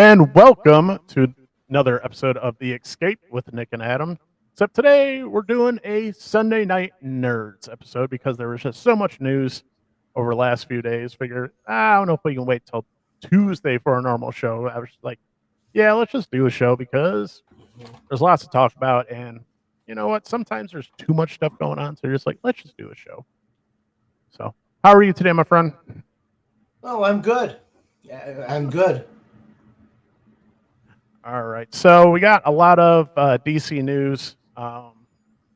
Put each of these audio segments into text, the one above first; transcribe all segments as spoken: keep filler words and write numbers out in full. And welcome to another episode of The Escape with Nick and Adam. Except today we're doing a Sunday Night Nerds episode because there was just so much news over the last few days. Figure, I don't know if we can wait till Tuesday for a normal show. I was like, yeah, let's just do a show because there's lots to talk about. And you know what? Sometimes there's too much stuff going on. So you're just like, let's just do a show. So how are you today, my friend? Oh, I'm good. I'm good. All right. So we got a lot of uh, D C news. Um,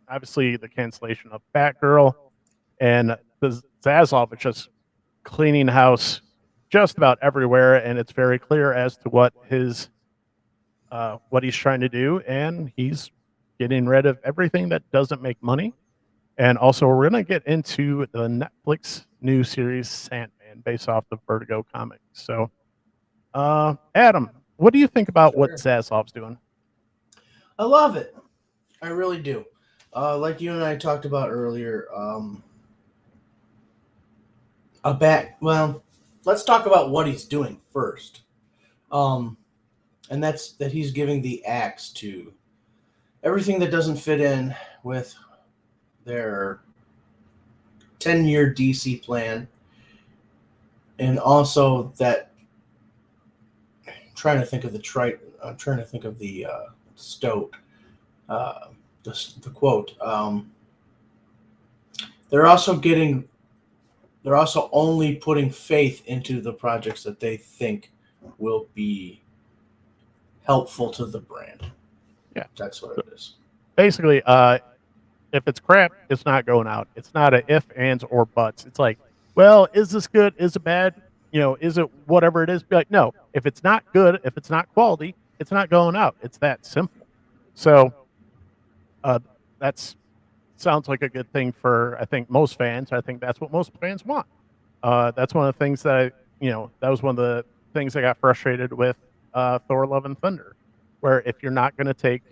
obviously, the cancellation of Batgirl. And the Zaslav is just cleaning house just about everywhere. And it's very clear as to what his uh, what he's trying to do. And he's getting rid of everything that doesn't make money. And also, we're going to get into the Netflix new series, Sandman, based off the Vertigo comic. So, uh, Adam, what do you think about sure. what Zaslav's doing? I love it. I really do. Uh, like you and I talked about earlier, um, a bat, well, let's talk about what he's doing first. Um, and that's that he's giving the axe to everything that doesn't fit in with their ten-year D C plan, and also that I'm trying to think of the trite. I'm trying to think of the uh, stoke, uh, the, the quote. Um, they're also getting. They're also only putting faith into the projects that they think will be helpful to the brand. Yeah, that's what it is. Basically, uh. if it's crap, it's not going out. It's not an if, ands, or buts. It's like, well, is this good? Is it bad? You know, is it whatever it is? Be like, no, if it's not good, if it's not quality, it's not going out. It's that simple. So uh, that's sounds like a good thing for, I think, most fans. I think that's what most fans want. Uh, that's one of the things that, I, you know, that was one of the things I got frustrated with uh, Thor Love and Thunder, where if you're not going to take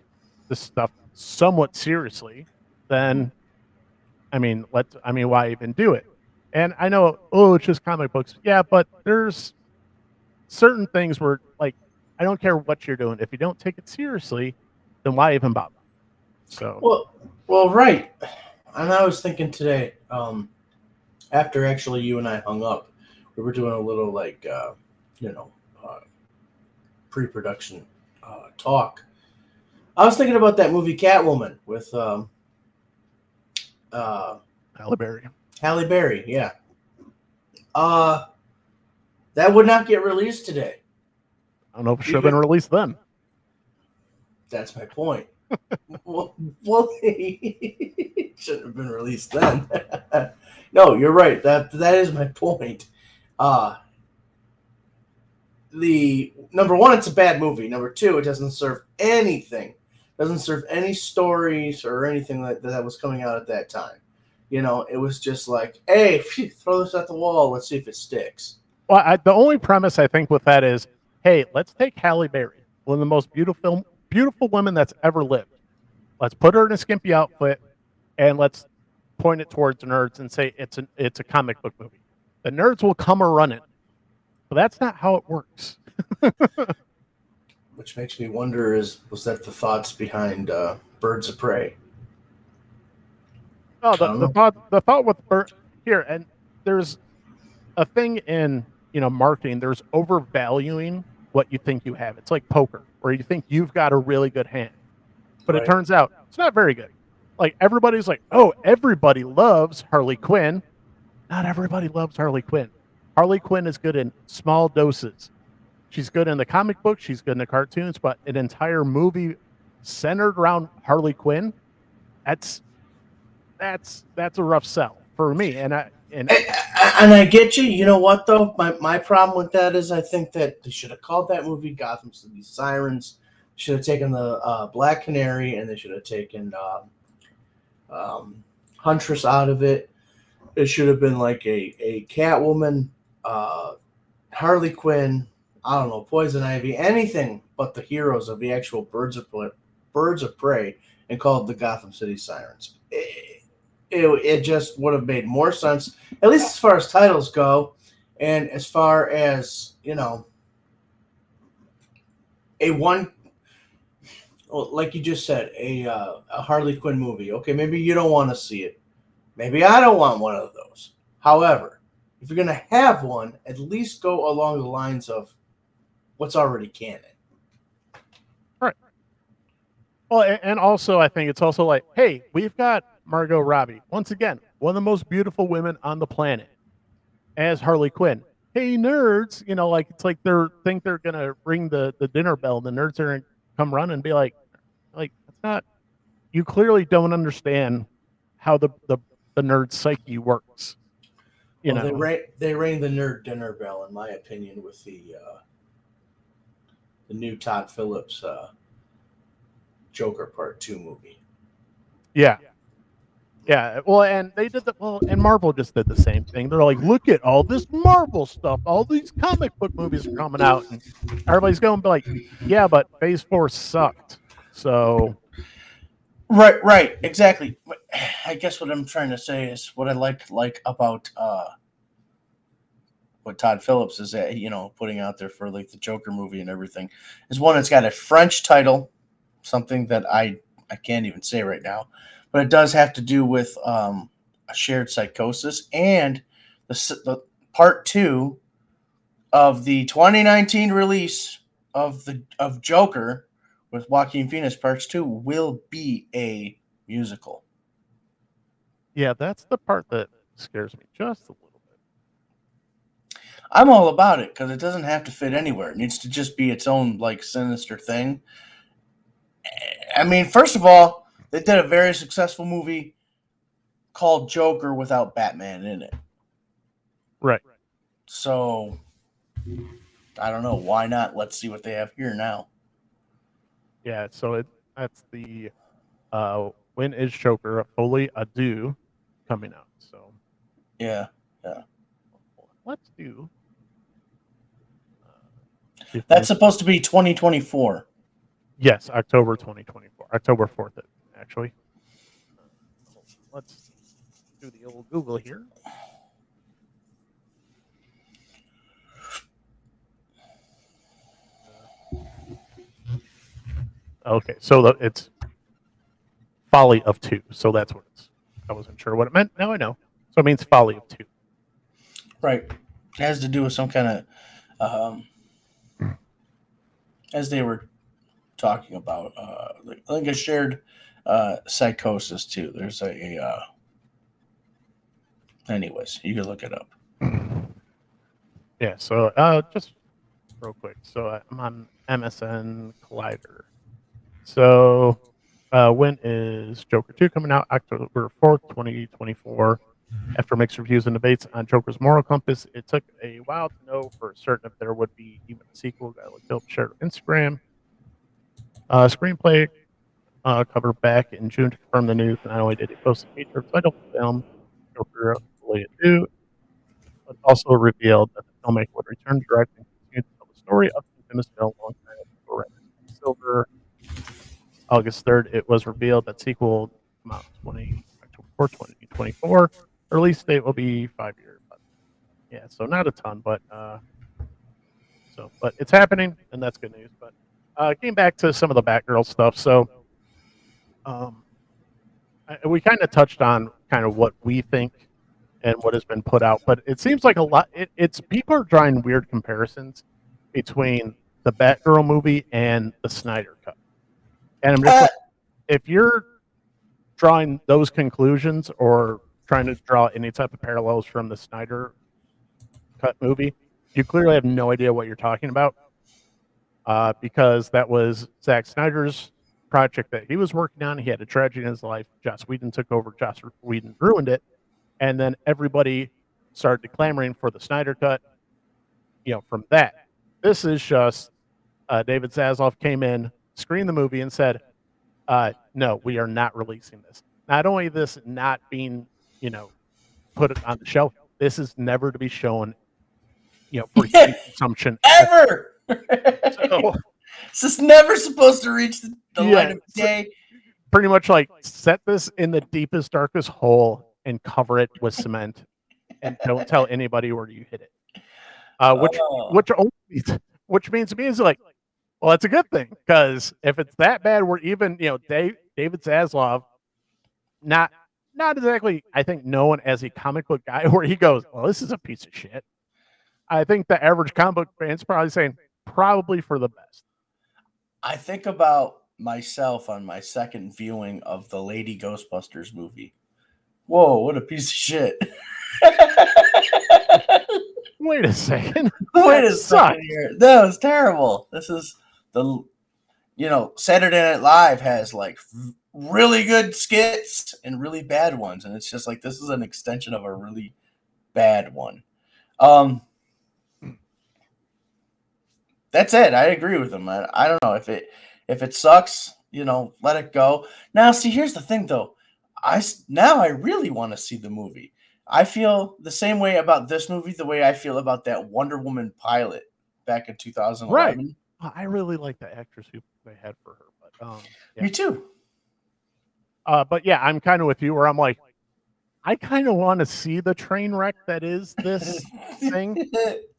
this stuff somewhat seriously, then, I mean, let's, I mean, why even do it? And I know, oh, it's just comic books. Yeah, but there's certain things where, like, I don't care what you're doing. If you don't take it seriously, then why even bother? So, well, well, right. And I was thinking today, um, after actually you and I hung up, we were doing a little, like, uh, you know, uh, pre-production uh, talk. I was thinking about that movie Catwoman with... Um, Uh, Halle Berry. Halle Berry, yeah. Uh, that would not get released today. I don't know if it should have been released then. That's my point. well, well it shouldn't have been released then. No, you're right. That that is my point. Uh, the number one, it's a bad movie. Number two, it doesn't serve anything. Doesn't serve any stories or anything that, that was coming out at that time. You know, it was just like, hey, phew, throw this at the wall. Let's see if it sticks. Well, I, the only premise I think with that is, hey, let's take Halle Berry, one of the most beautiful, beautiful women that's ever lived. Let's put her in a skimpy outfit and let's point it towards nerds and say it's an, it's a comic book movie. The nerds will come or run it. But that's not how it works. Which makes me wonder is, was that the thoughts behind uh, Birds of Prey? Oh, the, the thought the thought with Bird here, and there's a thing in, you know, marketing, there's overvaluing what you think you have. It's like poker, where you think you've got a really good hand. But right. It turns out it's not very good. Like, everybody's like, oh, everybody loves Harley Quinn. Not everybody loves Harley Quinn. Harley Quinn is good in small doses. She's good in the comic book. She's good in the cartoons. But an entire movie centered around Harley Quinn, that's that's that's a rough sell for me. And I and, and, and I get you. You know what though? My my problem with that is I think that they should have called that movie Gotham City Sirens. Should have taken the uh, Black Canary, and they should have taken uh, um, Huntress out of it. It should have been like a a Catwoman, uh, Harley Quinn. I don't know, Poison Ivy, anything but the heroes of the actual Birds of Prey, Birds of Prey, and called the Gotham City Sirens. It, it, it just would have made more sense, at least as far as titles go, and as far as, you know, a one, like you just said, a, uh, a Harley Quinn movie. Okay, maybe you don't want to see it. Maybe I don't want one of those. However, if you're going to have one, at least go along the lines of what's already canon. Right. Well, and also I think it's also like, hey, we've got Margot Robbie, once again, one of the most beautiful women on the planet, as Harley Quinn. Hey, nerds, you know, like it's like they're think they're going to ring the, the dinner bell. The nerds are going to come run and be like, like, it's not, you clearly don't understand how the, the, the nerd psyche works. You well, know, they, ra they rang the nerd dinner bell, in my opinion, with the uh, the new Todd Phillips uh, Joker Part Two movie. Yeah, yeah. Well, and they did the well, and Marvel just did the same thing. They're like, look at all this Marvel stuff. All these comic book movies are coming out, and everybody's going to be like, yeah, but Phase Four sucked. So, right, right, exactly. I guess what I'm trying to say is what I like like about uh, what Todd Phillips is, at, you know, putting out there for like the Joker movie and everything is one that's got a French title, something that I I can't even say right now, but it does have to do with um, a shared psychosis, and the, the part two of the twenty nineteen release of the of Joker with Joaquin Phoenix Parts Two will be a musical. Yeah, that's the part that scares me just a little bit. I'm all about it because it doesn't have to fit anywhere. It needs to just be its own, like, sinister thing. I mean, first of all, they did a very successful movie called Joker without Batman in it. Right. So, I don't know. Why not? Let's see what they have here now. Yeah, so it that's the... Uh, when is Joker Fully Ado coming out? So, yeah, yeah. Let's do. Uh, That's supposed to be twenty twenty-four. Yes, October twenty twenty-four. October fourth, actually. Uh, let's do the old Google here. Uh, okay, so the, it's. Folly of Two, so that's what it's. I wasn't sure what it meant. Now I know. So it means Folly of Two. Right. It has to do with some kind of, um, hmm. as they were talking about, uh, like, like a shared uh, psychosis too. There's a, a uh, anyways, you can look it up. Yeah. So uh, just real quick. So I'm on M S N Collider. So. Uh, when is Joker two coming out? October fourth, twenty twenty-four. After mixed reviews and debates on Joker's moral compass, it took a while to know for certain if there would be even a sequel. That was built shared on Instagram. Uh, screenplay uh, cover back in June to confirm the news. Not only did it post a feature title film, Joker Fully Ado, but also revealed that the filmmaker would return to direct and continue to tell the story of the infamous film long time before Silver. August third, it was revealed that sequel come out October fourth, twenty twenty-four. Release date will be five years. But yeah, so not a ton, but uh, so but it's happening, and that's good news. But uh, came back to some of the Batgirl stuff. So um, I, we kind of touched on kind of what we think and what has been put out, but it seems like a lot. It, it's people are drawing weird comparisons between the Batgirl movie and the Snyder cut. And I'm just uh, like, if you're drawing those conclusions or trying to draw any type of parallels from the Snyder cut movie, you clearly have no idea what you're talking about, uh, because that was Zack Snyder's project that he was working on. He had a tragedy in his life. Joss Whedon took over. Joss Whedon ruined it. And then everybody started clamoring for the Snyder cut, you know, from that. This is just uh, David Zaslav came in, screened the movie, and said, uh, no, we are not releasing this. Not only this not being, you know, put on the shelf, this is never to be shown, you know, for yeah, consumption. Ever! So, this is never supposed to reach the, the yeah, light of day. Pretty much like, set this in the deepest, darkest hole and cover it with cement and don't tell anybody where you hit it. Uh, which, oh. which, only, which means to me is like, Well, that's a good thing, because if it's that bad, we're even, you know, Dave, David Zaslav, not not exactly, I think, known as a comic book guy where he goes, well, this is a piece of shit. I think the average comic book fan's probably saying, probably for the best. I think about myself on my second viewing of the Lady Ghostbusters movie. Whoa, what a piece of shit. Wait a second. Wait a second here. That was terrible. This is the, you know, Saturday Night Live has like really good skits and really bad ones. And it's just like, this is an extension of a really bad one. Um, That's it. I agree with him. I, I don't know if it, if it sucks, you know, let it go. Now, see, here's the thing though. I, now I really want to see the movie. I feel the same way about this movie, the way I feel about that Wonder Woman pilot back in two thousand eleven. Right. I really like the actress who they had for her. But, um, yeah. Me too. Uh, but yeah, I'm kind of with you where I'm like, I kind of want to see the train wreck that is this thing.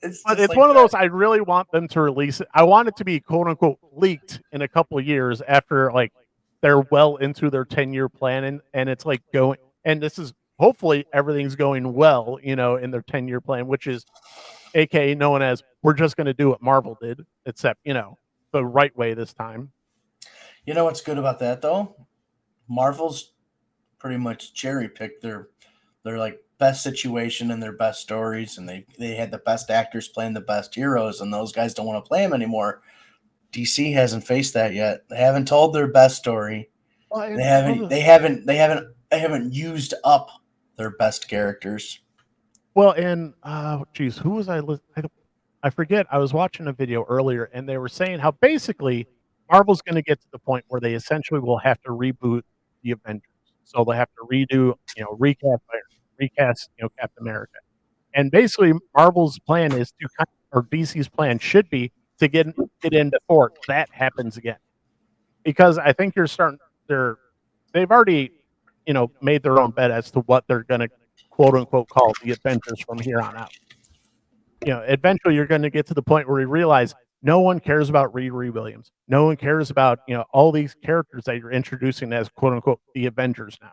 It's, but it's like one that. of those, I really want them to release it. I want it to be quote unquote leaked in a couple of years after like they're well into their ten year plan. And, and it's like going, and this is hopefully everything's going well, you know, in their ten year plan, which is A K A known as we're just going to do what Marvel did, except, you know, the right way this time. You know, what's good about that though? Marvel's pretty much cherry picked their, their like best situation and their best stories. And they, they had the best actors playing the best heroes, and those guys don't want to play them anymore. D C hasn't faced that yet. They haven't told their best story. Well, they haven't, they haven't, they haven't, they haven't used up their best characters. Well, and uh, geez, who was I? I, I forget. I was watching a video earlier and they were saying how basically Marvel's going to get to the point where they essentially will have to reboot the Avengers. So they have to redo, you know, recast, recast, you know, Captain America. And basically Marvel's plan is to, or D C's plan should be to get, get in before that happens again. Because I think you're starting, they're, they've already, you know, made their own bet as to what they're going to quote unquote call the adventures from here on out. You know, eventually you're going to get to the point where you realize no one cares about Riri Williams. No one cares about, you know, all these characters that you're introducing as quote unquote the Avengers now.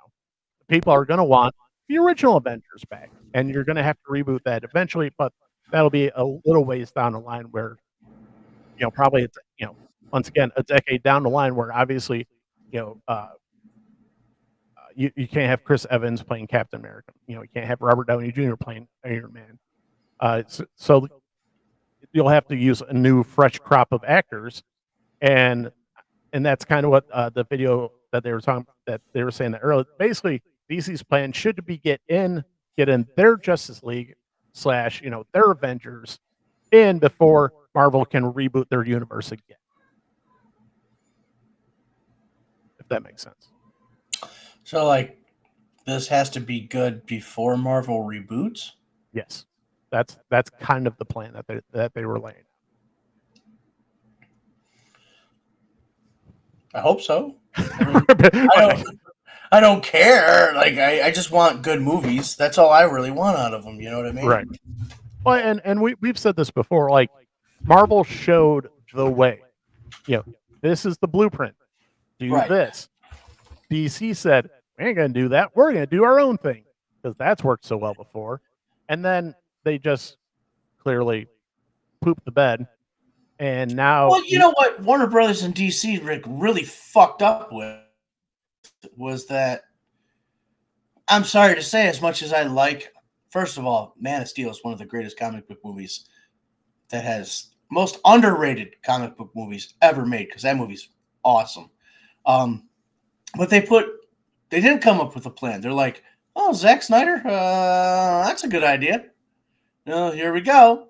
People are going to want the original Avengers back, and you're going to have to reboot that eventually, but that'll be a little ways down the line where, you know, probably, it's, you know, once again, a decade down the line where obviously, you know, uh, you, you can't have Chris Evans playing Captain America. You know, you can't have Robert Downey Junior playing Iron Man. Uh, so, so you'll have to use a new, fresh crop of actors, and and that's kind of what uh, the video that they were talking that they were saying that earlier. Basically, D C's plan should be get in, get in their Justice League slash you know their Avengers in before Marvel can reboot their universe again. If that makes sense. So, like, this has to be good before Marvel reboots? Yes. That's that's kind of the plan that they, that they were laying. I hope so. I mean, I don't, I don't care. Like, I, I just want good movies. That's all I really want out of them. You know what I mean? Right. Well, and, and we, we've said this before. Like, Marvel showed the way. You know, this is the blueprint. Do right. this. D C said, we ain't going to do that. We're going to do our own thing because that's worked so well before. And then they just clearly pooped the bed. And now... Well, you know what Warner Brothers and D C, Rick, really fucked up with was that... I'm sorry to say, as much as I like... First of all, Man of Steel is one of the greatest comic book movies that has... Most underrated comic book movies ever made, because that movie's awesome. Um... But they put, they didn't come up with a plan. They're like, oh, Zack Snyder, uh, that's a good idea. No, here we go.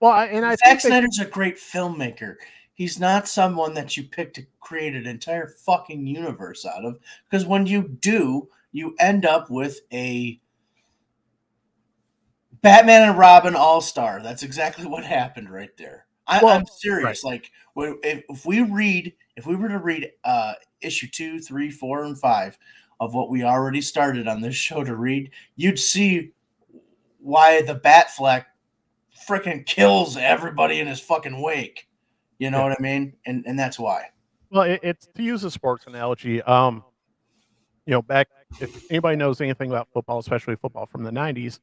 Well, I, and I Zack think Snyder's they... a great filmmaker. He's not someone that you pick to create an entire fucking universe out of. Because when you do, you end up with a Batman and Robin all-star. That's exactly what happened right there. I, well, I'm serious. Right. Like, if, if we read, if we were to read, uh, issue two, three, four, and five of what we already started on this show to read, you'd see why the Batfleck freaking kills everybody in his fucking wake. You know yeah. what I mean? And and that's why. Well, it, it's to use a sports analogy. Um, you know, back if anybody knows anything about football, especially football from the nineties,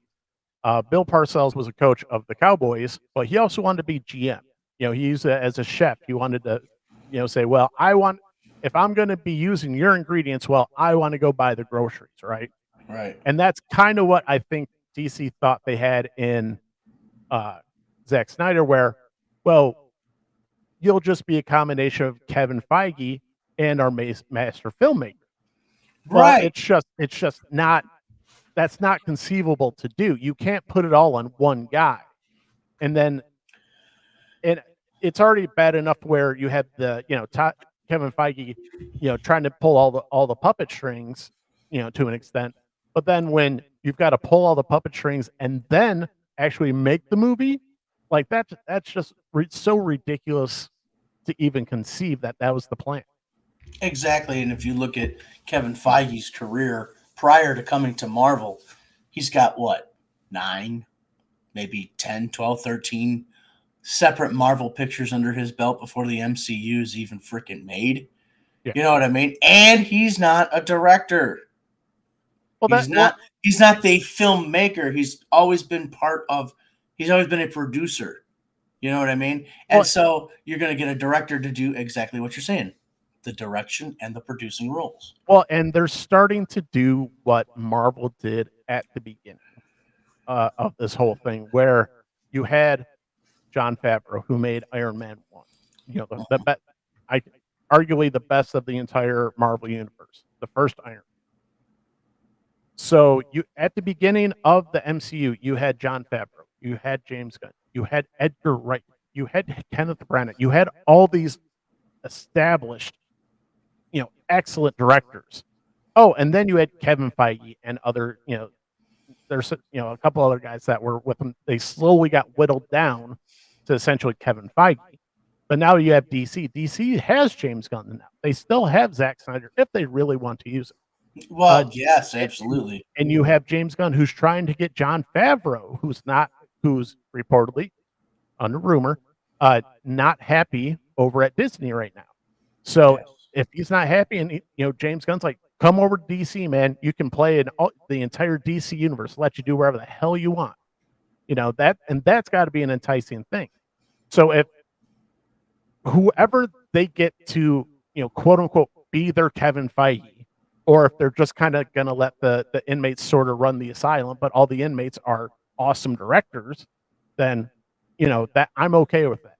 uh, Bill Parcells was a coach of the Cowboys, but he also wanted to be G M. You know, he used it as a chef. He wanted to, you know, say, well, I want if I'm going to be using your ingredients, well, I want to go buy the groceries, right? Right. And that's kind of what I think D C thought they had in uh, Zack Snyder, where, well, you'll just be a combination of Kevin Feige and our master filmmaker. Right. But it's just, it's just not, that's not conceivable to do. You can't put it all on one guy. And then, and it's already bad enough where you have the, you know, Todd, Kevin Feige, you know, trying to pull all the, all the puppet strings, you know, to an extent. But then when you've got to pull all the puppet strings and then actually make the movie, like that, that's just re- so ridiculous to even conceive that that was the plan. Exactly. And if you look at Kevin Feige's career prior to coming to Marvel, he's got what, nine, maybe ten, twelve, thirteen separate Marvel pictures under his belt before the M C U is even freaking made. Yeah. You know what I mean? And he's not a director. Well, that's not, well, he's not the filmmaker. He's always been part of, he's always been a producer. You know what I mean? And well, so you're going to get a director to do exactly what you're saying. The direction and the producing roles. Well, and they're starting to do what Marvel did at the beginning uh, of this whole thing, where you had Jon Favreau, who made Iron Man one, you know, the, the be- I arguably the best of the entire Marvel universe, the first Iron Man. So you at the beginning of the M C U, you had Jon Favreau, you had James Gunn, you had Edgar Wright, you had Kenneth Branagh, you had all these established, you know, excellent directors. Oh, and then you had Kevin Feige and other, you know, there's, you know, a couple other guys that were with them. They slowly got whittled down to essentially Kevin Feige. But now you have D C. D C has James Gunn now. They still have Zack Snyder if they really want to use it. Well, uh, yes, absolutely. And you have James Gunn, who's trying to get Jon Favreau, who's not, who's reportedly, under rumor, uh, not happy over at Disney right now. So yes. If he's not happy, and he, you know, James Gunn's like, come over to D C, man. You can play in all, the entire D C universe. Let you do wherever the hell you want. You know that, and that's got to be an enticing thing. So if whoever they get to, you know, quote unquote, be their Kevin Feige, or if they're just kind of going to let the the inmates sort of run the asylum, but all the inmates are awesome directors, then you know that I'm okay with that.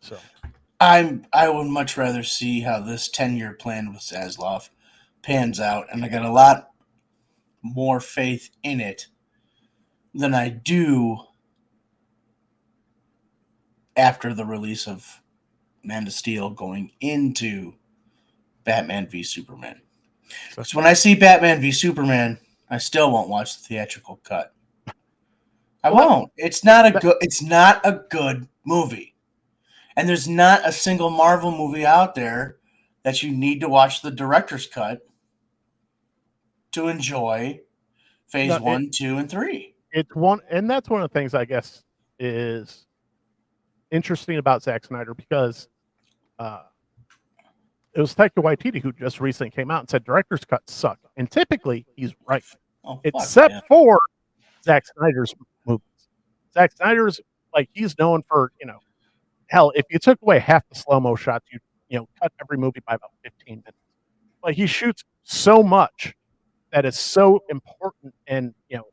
So. I'm, I would much rather see how this ten-year plan with Zaslav pans out, and I got a lot more faith in it than I do after the release of Man of Steel going into Batman v Superman. Because when I see Batman v Superman, I still won't watch the theatrical cut. I won't. It's not a good. It's not a good movie. And there's not a single Marvel movie out there that you need to watch the director's cut to enjoy phase no, it, one, two, and three. It's one, and that's one of the things I guess is interesting about Zack Snyder, because uh, it was Taika Waititi who just recently came out and said director's cuts suck, and typically he's right, oh, except yeah. for Zack Snyder's movies. Zack Snyder's like he's known for you know. Hell, if you took away half the slow-mo shots, you you know, cut every movie by about fifteen minutes. But he shoots so much that it's so important, and you know,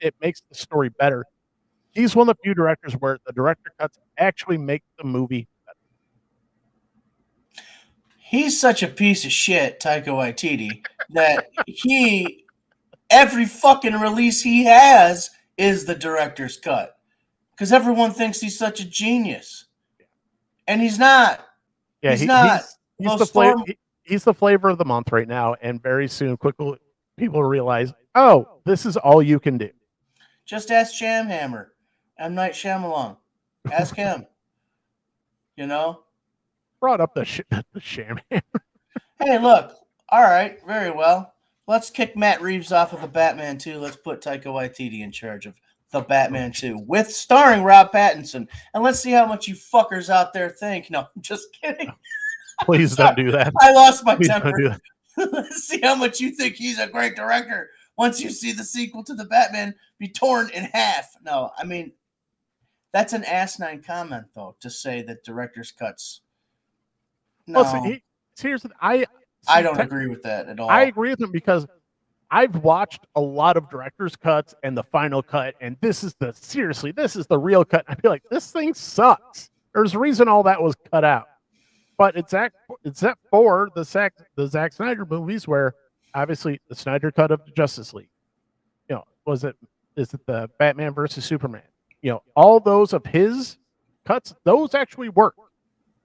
it makes the story better. He's one of the few directors where the director cuts actually make the movie better. He's such a piece of shit, Taika Waititi, that he every fucking release he has is the director's cut. Because everyone thinks he's such a genius. And he's not. Yeah, he's he, not. He's, he's, the flavor, he, he's the flavor of the month right now. And very soon, quickly, people realize, oh, this is all you can do. Just ask Shamhammer. M. Night Shyamalan. Ask him. You know? Brought up the, sh- the Shamhammer. Hey, look. All right. Very well. Let's kick Matt Reeves off of the Batman, too. Let's put Taika Waititi in charge of The Batman two, with starring Rob Pattinson. And let's see how much you fuckers out there think. No, I'm just kidding. Please don't do that. I lost my Please temper. Let's see how much you think he's a great director once you see the sequel to The Batman be torn in half. No, I mean, that's an asinine comment, though, to say that director's cuts. No. Listen, he, here's the, I, I don't agree with that at all. I agree with him because I've watched a lot of director's cuts and the final cut, and this is the, seriously, this is the real cut. I feel like this thing sucks. There's a reason all that was cut out. But it's act, except for the Zack, the Zack Snyder movies, where obviously the Snyder cut of Justice League, you know, was it, is it the Batman versus Superman? You know, all those of his cuts, those actually work.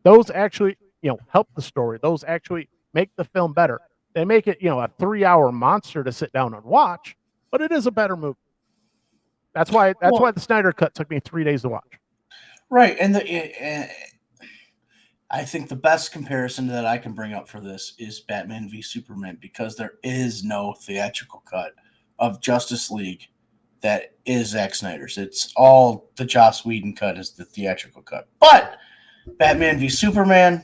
Those actually, you know, help the story. Those actually make the film better. They make it, you know, a three-hour monster to sit down and watch, but it is a better movie. That's why. That's well, why the Snyder cut took me three days to watch. Right, and the, uh, I think the best comparison that I can bring up for this is Batman v Superman, because there is no theatrical cut of Justice League that is Zack Snyder's. It's all the Joss Whedon cut is the theatrical cut. But Batman v Superman,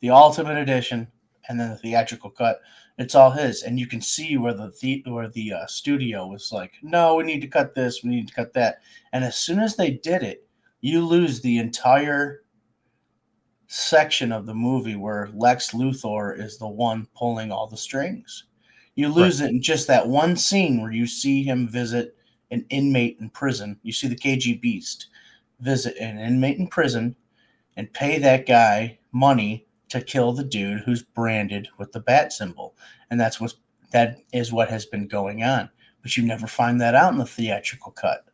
the Ultimate Edition, and then the theatrical cut, it's all his. And you can see where the, the where the uh, studio was like, no, we need to cut this, we need to cut that. And as soon as they did it, you lose the entire section of the movie where Lex Luthor is the one pulling all the strings. You lose right. it in just that one scene where you see him visit an inmate in prison. You see the K G Beast visit an inmate in prison and pay that guy money to kill the dude who's branded with the bat symbol. And that's what that is what has been going on. But you never find that out in the theatrical cut.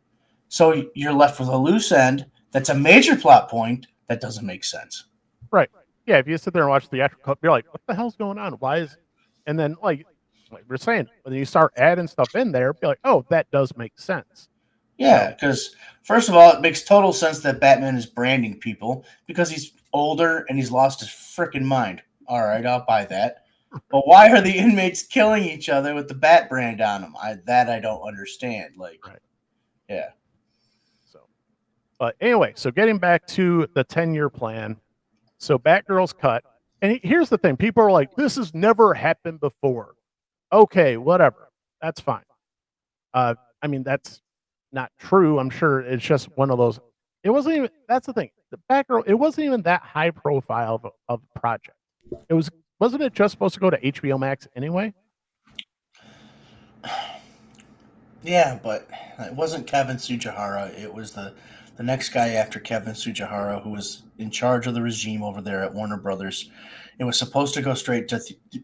So you're left with a loose end that's a major plot point that doesn't make sense. Right. Yeah, if you sit there and watch the theatrical cut, you're like, what the hell's going on? Why is and then like like we're saying, when you start adding stuff in there, be like, oh, that does make sense. Yeah, because first of all, it makes total sense that Batman is branding people because he's older and he's lost his freaking mind. All right, I'll buy that. But why are the inmates killing each other with the bat brand on them? I, that I don't understand. Like, right. yeah. So, but anyway, so getting back to the ten-year plan. So Batgirl's cut. And here's the thing. People are like, this has never happened before. Okay, whatever. That's fine. Uh, I mean, that's not true. I'm sure it's just one of those. It wasn't even, that's the thing. The Batgirl, it wasn't even that high profile of, of project. It was, wasn't it just supposed to go to H B O Max anyway? Yeah, but it wasn't Kevin Sujihara. It was the, the next guy after Kevin Sujihara, who was in charge of the regime over there at Warner Brothers. It was supposed to go straight to,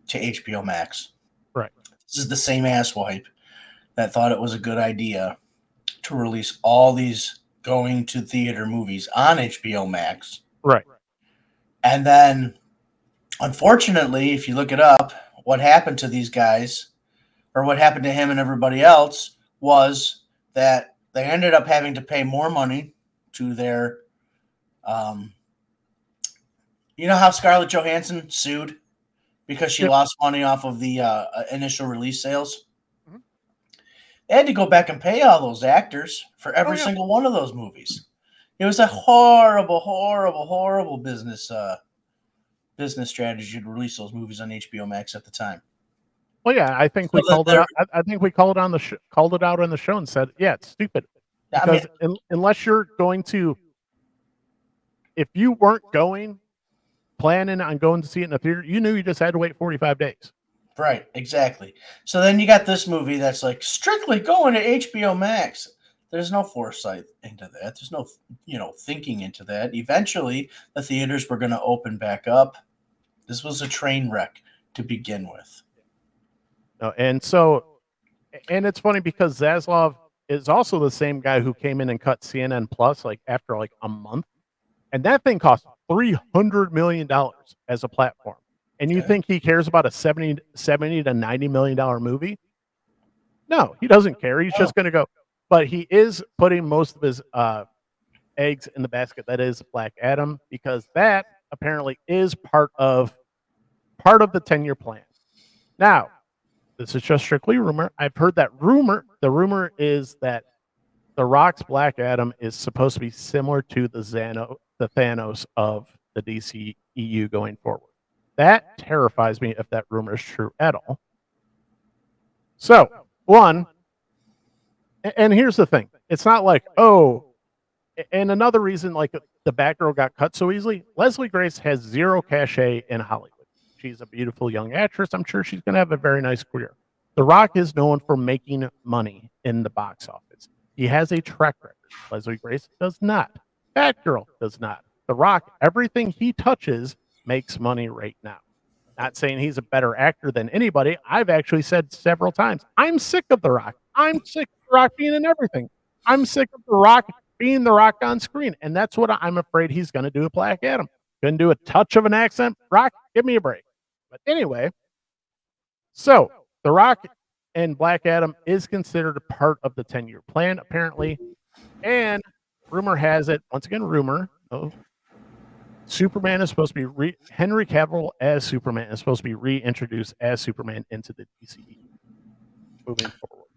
to H B O Max. Right. This is the same asswipe that thought it was a good idea to release all these going to theater movies on H B O Max. Right. And then, unfortunately, if you look it up, what happened to these guys, or what happened to him and everybody else, was that they ended up having to pay more money to their, um, you know how Scarlett Johansson sued because she yep. lost money off of the uh, initial release sales? They had to go back and pay all those actors for every oh, yeah. single one of those movies. It was a horrible, horrible, horrible business uh, business strategy to release those movies on H B O Max at the time. Well, yeah, I think so we called it. Out, I think we called it on the sh called it out on the show and said, "Yeah, it's stupid." Because I mean, in, unless you're going to, if you weren't going, planning on going to see it in a theater, you knew you just had to wait forty-five days. Right, exactly. So then you got this movie that's like strictly going to H B O Max. There's no foresight into that. There's no, you know, thinking into that. Eventually, the theaters were going to open back up. This was a train wreck to begin with. Oh, and so, and it's funny because Zaslav is also the same guy who came in and cut C N N Plus like after like a month, and that thing cost three hundred million dollars as a platform. And you okay. think he cares about a seventy to ninety million dollar movie? No, he doesn't care. He's oh. just going to go. But he is putting most of his uh, eggs in the basket that is Black Adam, because that apparently is part of part of the ten-year plan. Now, this is just strictly rumor. I've heard that rumor. The rumor is that The Rock's Black Adam is supposed to be similar to the Zano, the Thanos of the D C E U going forward. That terrifies me if that rumor is true at all. So, one, and here's the thing. It's not like, oh, and another reason like the Batgirl got cut so easily, Leslie Grace has zero cachet in Hollywood. She's a beautiful young actress. I'm sure she's going to have a very nice career. The Rock is known for making money in the box office. He has a track record. Leslie Grace does not. Batgirl does not. The Rock, everything he touches makes money right now. Not saying he's a better actor than anybody. I've actually said several times, I'm sick of The Rock. I'm sick of The Rock being in everything. I'm sick of The Rock being The Rock on screen. And that's what I'm afraid he's going to do with Black Adam. Going to do a touch of an accent. Rock, give me a break. But anyway, so The Rock and Black Adam is considered a part of the ten-year plan, apparently. And rumor has it, once again, rumor, oh, Superman is supposed to be, re Henry Cavill as Superman is supposed to be reintroduced as Superman into the D C E U moving forward.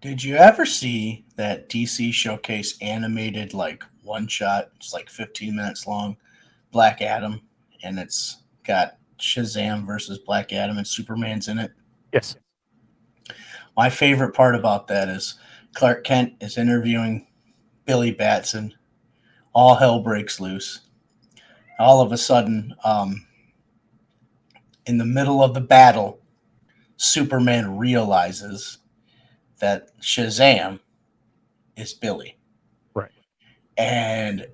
Did you ever see that D C Showcase animated, like, one-shot, it's like fifteen minutes long, Black Adam, and it's got Shazam versus Black Adam and Superman's in it? Yes. My favorite part about that is Clark Kent is interviewing Billy Batson. All hell breaks loose. All of a sudden, um, in the middle of the battle, Superman realizes that Shazam is Billy. Right. And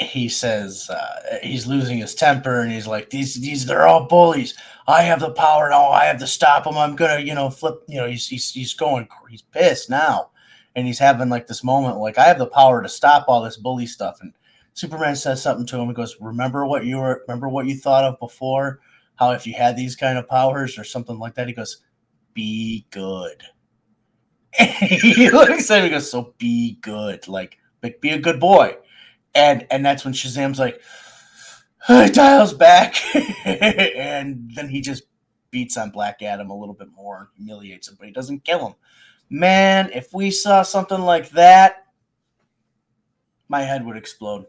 he says uh, he's losing his temper, and he's like, these, these, they're all bullies. I have the power now. I have to stop them. I'm going to, you know, flip, you know, he's, he's, he's going, he's pissed now. And he's having like this moment, like, I have the power to stop all this bully stuff. And Superman says something to him and goes, remember what you were, remember what you thought of before, how if you had these kind of powers or something like that, he goes, be good. And he looks at him and goes, so be good, like, like be a good boy. And, and that's when Shazam's like, he dials back, and then he just beats on Black Adam a little bit more, humiliates him, but he doesn't kill him. Man, if we saw something like that, my head would explode.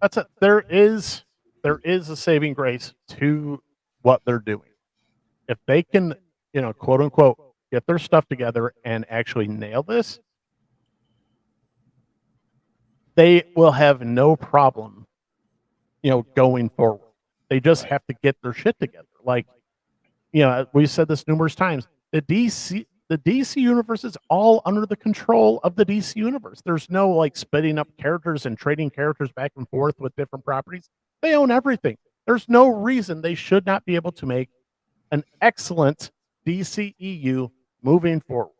That's it. There is, there is a saving grace to what they're doing. If they can, you know, quote unquote, get their stuff together and actually nail this, they will have no problem, you know, going forward. They just have to get their shit together. Like, you know, we've said this numerous times. The D C, the D C universe is all under the control of the D C universe. There's no like splitting up characters and trading characters back and forth with different properties. They own everything. There's no reason they should not be able to make an excellent D C E U moving forward.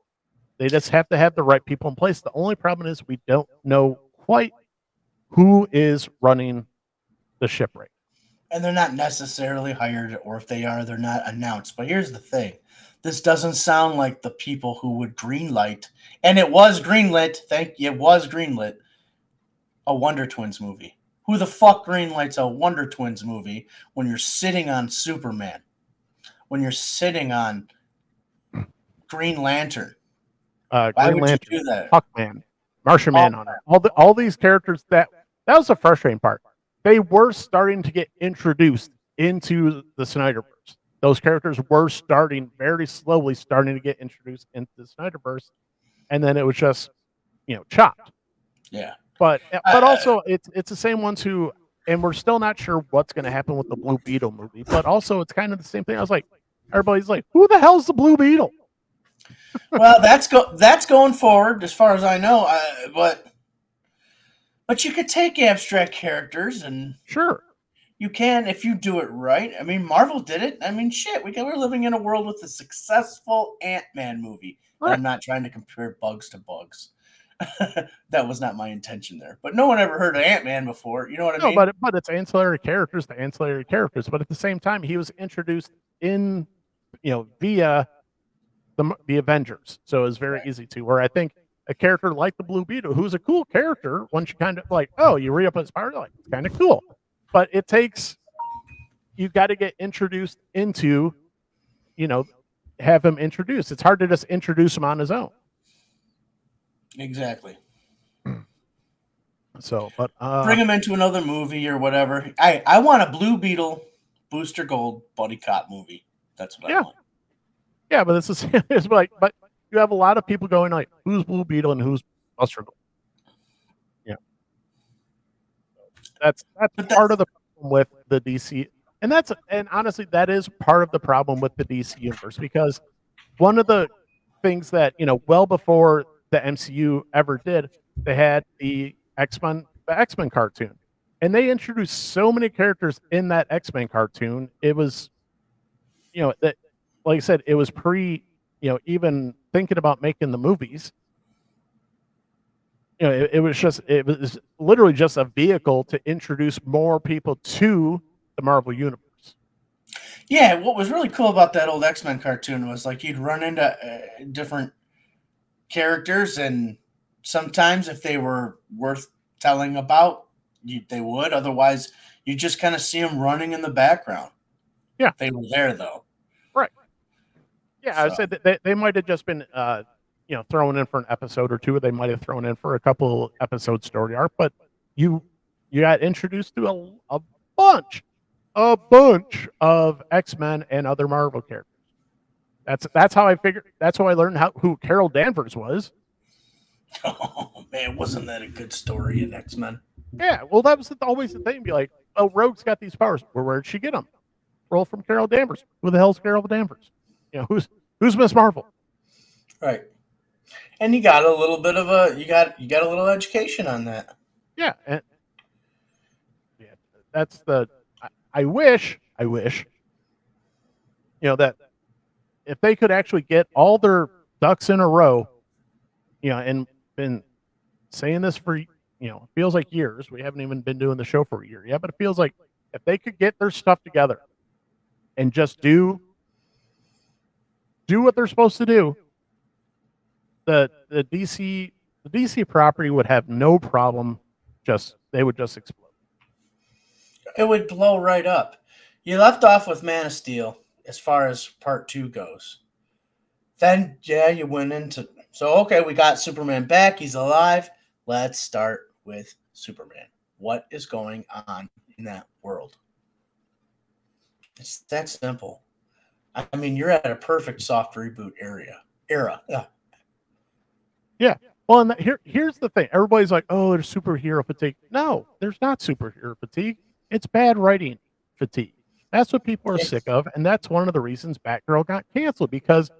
They just have to have the right people in place. The only problem is we don't know quite who is running the ship right. And they're not necessarily hired, or if they are, they're not announced. But here's the thing. This doesn't sound like the people who would greenlight, and it was greenlit, thank you, it was greenlit, a Wonder Twins movie. Who the fuck greenlights a Wonder Twins movie when you're sitting on Superman? When you're sitting on Green Lantern? Uh, Why Green would Lantern, you do that? Hawkman, Martian Man on it. All, the, all these characters, that, that was the frustrating part. They were starting to get introduced into the Snyderverse. Those characters were starting, very slowly starting to get introduced into the Snyderverse, and then it was just, you know, chopped. Yeah. But but also, it's it's the same ones who, and we're still not sure what's going to happen with the Blue Beetle movie, but also it's kind of the same thing. I was like, everybody's like, who the hell's the Blue Beetle? Well, that's, go that's going forward, as far as I know, I, but... But you could take abstract characters and sure, you can if you do it right. I mean, Marvel did it. I mean, shit, we can, we're living in a world with a successful Ant-Man movie. Right. I'm not trying to compare bugs to bugs. That was not my intention there. But no one ever heard of Ant-Man before. You know what I no, mean? But but it's ancillary characters, the ancillary characters. But at the same time, he was introduced in, you know, via the the Avengers, so it was very right. easy to. Where I think a character like the Blue Beetle, who's a cool character, once you kind of like, oh, you read up his power, like, it's kind of cool. But it takes, you've got to get introduced into, you know, have him introduced. It's hard to just introduce him on his own. Exactly. So, but uh, bring him into another movie or whatever. I I want a Blue Beetle, Booster Gold buddy cop movie. That's what yeah. I want. Yeah, but this is it's like, but you have a lot of people going like, who's Blue Beetle and who's Booster Gold? Yeah, that's that's but part that's, of the problem with the D C, and that's and honestly, that is part of the problem with the D C universe, because one of the things that, you know, well before the M C U ever did, they had the X-Men, the X-Men cartoon, and they introduced so many characters in that X-Men cartoon. It was, you know, that, like I said, it was pre, you know, even thinking about making the movies. You know, it, it was just, it was literally just a vehicle to introduce more people to the Marvel universe. Yeah, what was really cool about that old X-Men cartoon was like you'd run into uh, different characters, and sometimes if they were worth telling about, you, they would. Otherwise, you just kind of see them running in the background. Yeah. They were there, though. Right. Yeah, so. I would say that they, they might have just been, uh, you know, thrown in for an episode or two. They might have thrown in for a couple episode story arc, but you you got introduced to a, a bunch A bunch of X-Men and other Marvel characters. That's that's how I figured. That's how I learned how who Carol Danvers was. Oh man, wasn't that a good story in X-Men? Yeah, well, that was always the thing. Be like, oh, Rogue's got these powers. Well, where did she get them? Roll from Carol Danvers. Who the hell's Carol Danvers? You know, who's who's Miss Marvel? Right. And you got a little bit of a you got you got a little education on that. Yeah, and yeah, that's the. I wish, I wish, you know, that if they could actually get all their ducks in a row, you know, and been saying this for, you know, it feels like years. We haven't even been doing the show for a year yet, but it feels like if they could get their stuff together and just do, do what they're supposed to do, the the D C the D C property would have no problem. Just they would just explode. It would blow right up. You left off with Man of Steel as far as part two goes. Then, yeah, you went into... So, okay, we got Superman back. He's alive. Let's start with Superman. What is going on in that world? It's that simple. I mean, you're at a perfect soft reboot area, era. Yeah. Yeah. Well, and that, here, here's the thing. Everybody's like, oh, there's superhero fatigue. No, there's not superhero fatigue. It's bad writing fatigue. That's what people are sick of, and that's one of the reasons Batgirl got canceled, because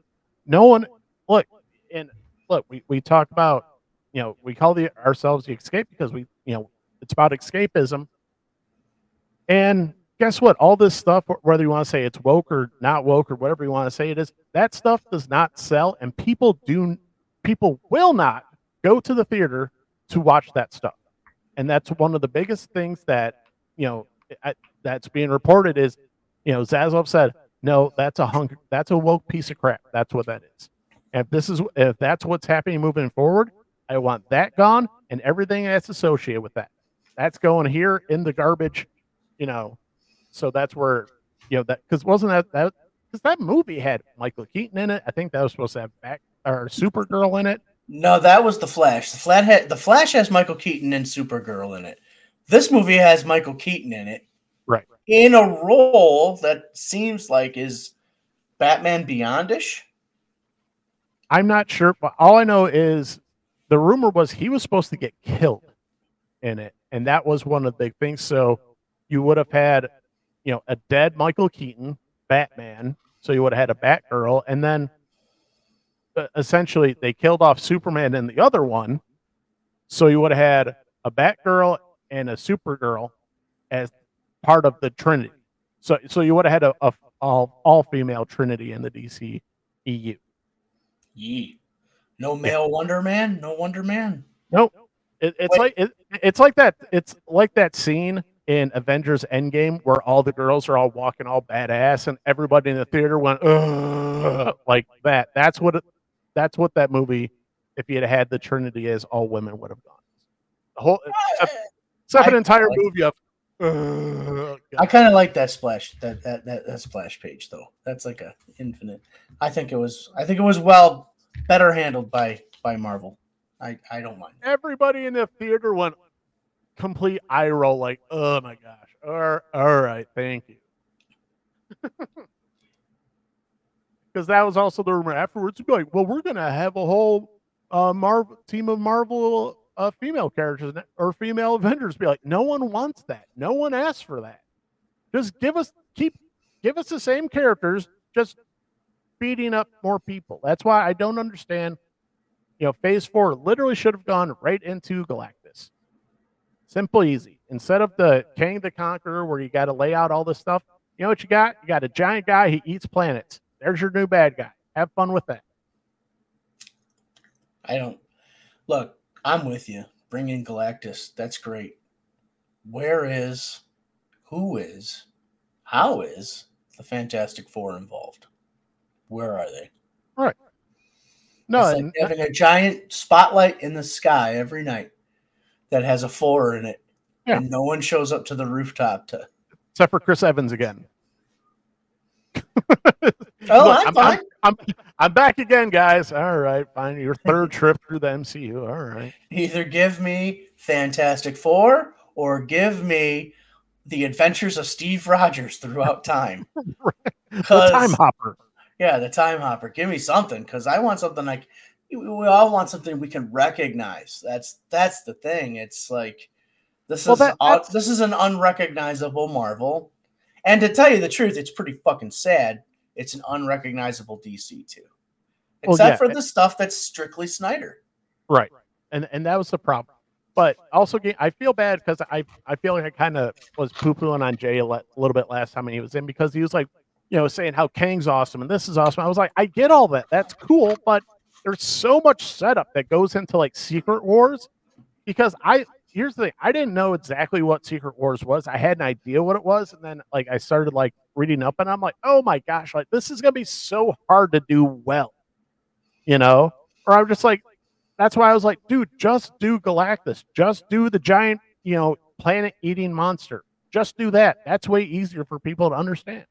no one look and look. We, we talk about, you know, we call the ourselves the escape because we, you know, it's about escapism. And guess what? All this stuff, whether you want to say it's woke or not woke or whatever you want to say it is, that stuff does not sell, and people do people will not go to the theater to watch that stuff, and that's one of the biggest things that. You know, that's being reported is, you know, Zaslav said, no, that's a hunk, that's a woke piece of crap. That's what that is. And if this is, if that's what's happening moving forward, I want that gone and everything that's associated with that. That's going here in the garbage, you know. So that's where, you know, that because wasn't that that because that movie had Michael Keaton in it. I think that was supposed to have back or Supergirl in it. No, that was the Flash. The Flat had the Flash has Michael Keaton and Supergirl in it. This movie has Michael Keaton in it, right? In a role that seems like is Batman Beyond-ish. I'm not sure, but all I know is the rumor was he was supposed to get killed in it, and that was one of the big things. So you would have had, you know, a dead Michael Keaton Batman. So you would have had a Batgirl, and then essentially they killed off Superman in the other one. So you would have had a Batgirl and a Supergirl as part of the Trinity. So so you would have had a, a all, all female Trinity in the D C E U. Yee. No male yeah. Wonder Man, no Wonder Man. Nope. It, it's Wait. like it, it's like that it's like that scene in Avengers Endgame where all the girls are all walking all badass and everybody in the theater went ugh, like that. That's what it, that's what that movie, if you had had the Trinity as all women, would have gone. The whole uh, Except an entire like, movie of. Uh, I kind of like that splash that, that that that splash page though. That's like a infinite. I think it was. I think it was well better handled by by Marvel. I, I don't mind that. Everybody in the theater went complete eye roll, like, oh my gosh. All, all right, thank you. Because that was also the rumor afterwards. You'd be like, well, we're going to have a whole uh, Marvel team of Marvel uh, female characters or female Avengers. Be like, no one wants that. No one asks for that. Just give us, keep, give us the same characters, just beating up more people. That's why I don't understand. You know, phase four literally should have gone right into Galactus. Simple, easy. Instead of the Kang the Conqueror where you got to lay out all this stuff, you know what you got? You got a giant guy. He eats planets. There's your new bad guy. Have fun with that. I don't. Look, I'm with you. Bring in Galactus. That's great. Where is, who is, how is the Fantastic Four involved? Where are they? All right. No, it's like having a giant spotlight in the sky every night that has a four in it, yeah. And no one shows up to the rooftop to, except for Chris Evans again. Oh, Look, I'm fine. I'm, I'm I'm back again, guys. All right, fine. Your third trip through the M C U. All right. Either give me Fantastic Four or give me the Adventures of Steve Rogers throughout time. Right. The Time Hopper. Yeah, the Time Hopper. Give me something, because I want something like, we all want something we can recognize. That's that's the thing. It's like this well, is that, this is an unrecognizable Marvel, and to tell you the truth, it's pretty fucking sad. It's an unrecognizable D C too, except well, yeah. for the stuff that's strictly Snyder. Right, and and that was the problem. But also, I feel bad because I I feel like I kind of was poo pooing on Jay a little bit last time when he was in, because he was like, you know, saying how Kang's awesome and this is awesome. I was like, I get all that. That's cool. But there's so much setup that goes into like Secret Wars, because I, here's the thing. I didn't know exactly what Secret Wars was. I had an idea what it was. And then like, I started like reading up and I'm like, oh my gosh, like this is going to be so hard to do well, you know? Or I'm just like, that's why I was like, dude, just do Galactus. Just do the giant, you know, planet eating monster. Just do that. That's way easier for people to understand.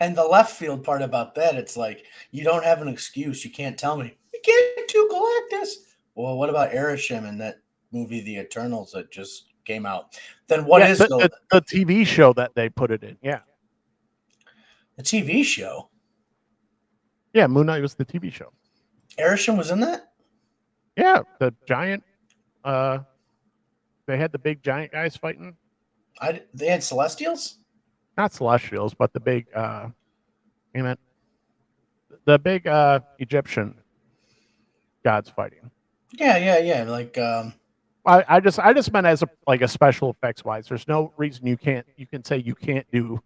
And the left field part about that, it's like, you don't have an excuse. You can't tell me. You can't do Galactus. Well, what about Arishem in that movie, The Eternals, that just came out? Then what yeah, is the, the, the T V show that they put it in? Yeah. The T V show? Yeah, Moon Knight was the T V show. Arishem was in that? Yeah, the giant. Uh, they had the big giant guys fighting. I, they had Celestials? Not Celestials, but the big, uh, you know, the big uh, Egyptian gods fighting. Yeah, yeah, yeah. Like, um, I, I just, I just meant as a, like a special effects wise. There's no reason you can't, you can say you can't do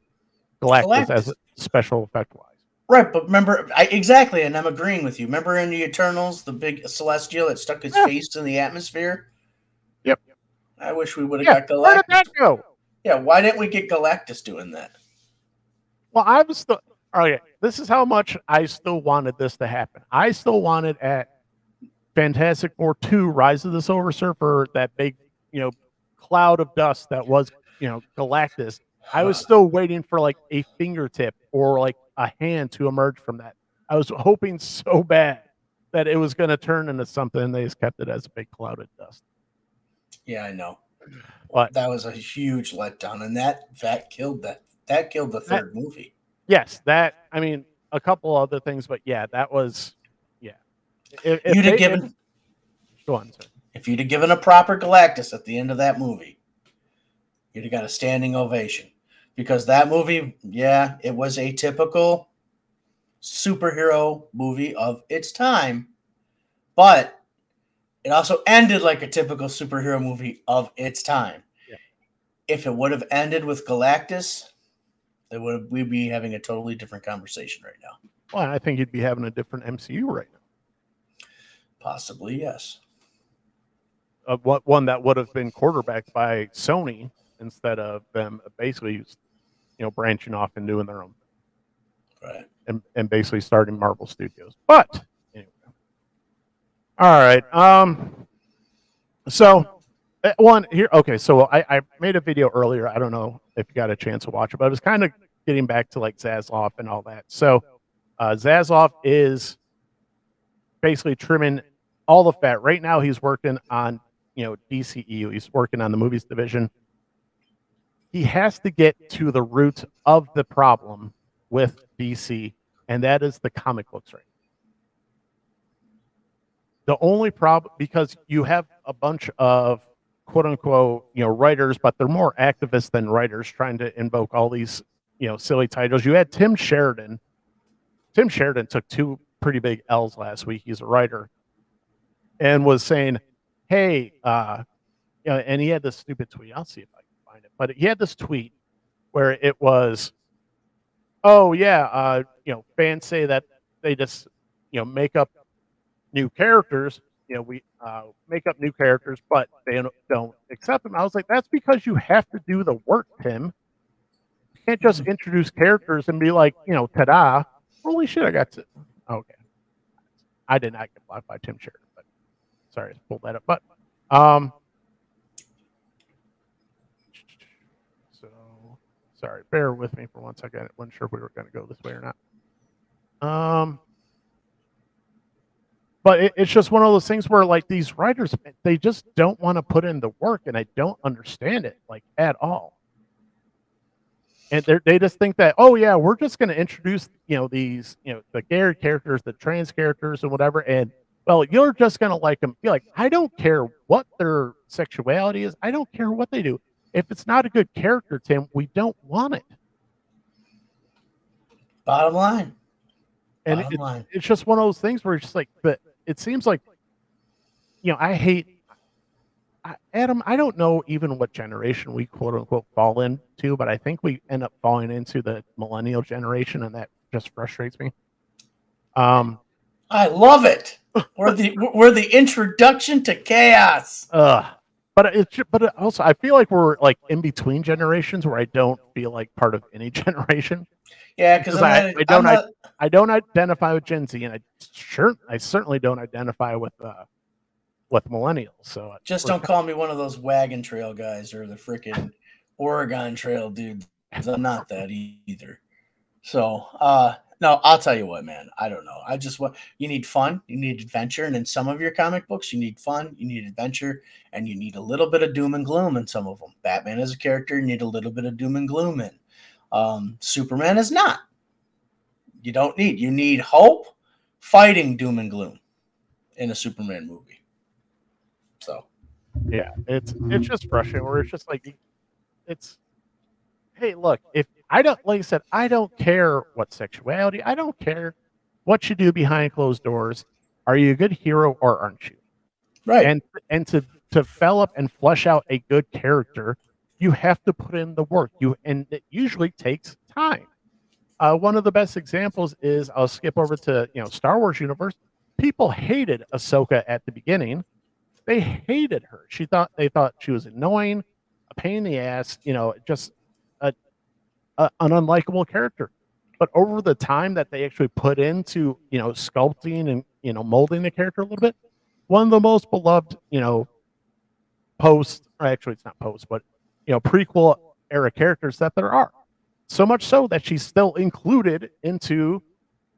Galactus, Galactus. as a special effect wise. Right, but remember, I, exactly, and I'm agreeing with you. Remember in the Eternals, the big Celestial that stuck his yeah. face in the atmosphere. Yep. I wish we would have yeah, got Galactus. Where did that go? Yeah, why didn't we get Galactus doing that? Well, I was still... All right, this is how much I still wanted this to happen. I still wanted at Fantastic Four two, Rise of the Silver Surfer, that big, you know, cloud of dust that was, you know, Galactus. I was still waiting for, like, a fingertip or, like, a hand to emerge from that. I was hoping so bad that it was going to turn into something, and they just kept it as a big cloud of dust. Yeah, I know. But that was a huge letdown, and that that killed that that killed the third that, movie. Yes, that I mean a couple other things, but yeah, that was yeah. If, if you'd have given if, go on, sir. If you'd have given a proper Galactus at the end of that movie, you'd have got a standing ovation, because that movie, yeah, it was a typical superhero movie of its time, but it also ended like a typical superhero movie of its time. Yeah. If it would have ended with Galactus, it would we'd be having a totally different conversation right now. Well, I think you'd be having a different M C U right now. Possibly, yes. Uh, what one that would have been quarterbacked by Sony instead of them um, basically, you know, branching off and doing their own thing, right? And and basically starting Marvel Studios, but. All right. Um, so, one here. Okay. So I, I made a video earlier. I don't know if you got a chance to watch it, but I was kind of getting back to like Zaslav and all that. So uh, Zaslav is basically trimming all of that. Right now, he's working on, you know, D C E U. He's working on the movies division. He has to get to the root of the problem with D C, and that is the comic books right now. The only problem, because you have a bunch of quote-unquote, you know, writers, but they're more activists than writers trying to invoke all these, you know, silly titles. You had Tim Sheridan. Tim Sheridan took two pretty big L's last week. He's a writer, and was saying, hey, uh, you know, and he had this stupid tweet. I'll see if I can find it. But he had this tweet where it was, oh, yeah, uh, you know, fans say that they just, you know, make up new characters, you know, we uh, make up new characters, but they don't, don't accept them. I was like, that's because you have to do the work, Tim. You can't just introduce characters and be like, you know, ta-da. Holy shit, I got to. Okay. I did not get blocked by Tim Sheridan, but sorry, I pulled that up. But, um, so, sorry, bear with me for one second. I wasn't sure if we were going to go this way or not. Um, But it, it's just one of those things where, like, these writers, they just don't want to put in the work, and I don't understand it, like, at all. And they they just think that, oh, yeah, we're just going to introduce, you know, these, you know, the gay characters, the trans characters, and whatever, and, well, you're just going to like them. You're like, I don't care what their sexuality is. I don't care what they do. If it's not a good character, Tim, we don't want it. Bottom line. And it, it, it's just one of those things where it's just like, but it seems like, you know, I hate, I, Adam, I don't know even what generation we quote unquote fall into, but I think we end up falling into the millennial generation, and that just frustrates me. Um, I love it. We're the we're the introduction to chaos. Uh, but it's but also I feel like we're like in between generations where I don't feel like part of any generation. Yeah, because I, I don't not, I, I don't identify with Gen Z, and I sure I certainly don't identify with uh, with millennials. So just don't call me one of those wagon trail guys or the freaking Oregon Trail dude. I'm not that either. So uh, no, I'll tell you what, man. I don't know. I just want you need fun, you need adventure, and in some of your comic books, you need fun, you need adventure, and you need a little bit of doom and gloom in some of them. Batman is a character you need a little bit of doom and gloom in. Um, Superman is not. You don't need. You need hope fighting doom and gloom in a Superman movie. So, yeah, it's it's just frustrating. Where it's just like, it's, hey, look, if I don't, like I said, I don't care what sexuality, I don't care what you do behind closed doors. Are you a good hero or aren't you? Right. And and to to develop and flesh out a good character, you have to put in the work, you, and it usually takes time. Uh, one of the best examples is, I'll skip over to, you know, Star Wars universe. People hated Ahsoka at the beginning. They hated her. She thought they thought she was annoying, a pain in the ass, you know, just a, a an unlikable character. But over the time that they actually put into, you know, sculpting and, you know, molding the character a little bit, one of the most beloved, you know, post, or actually it's not post, but you know, prequel era characters that there are, so much so that she's still included into,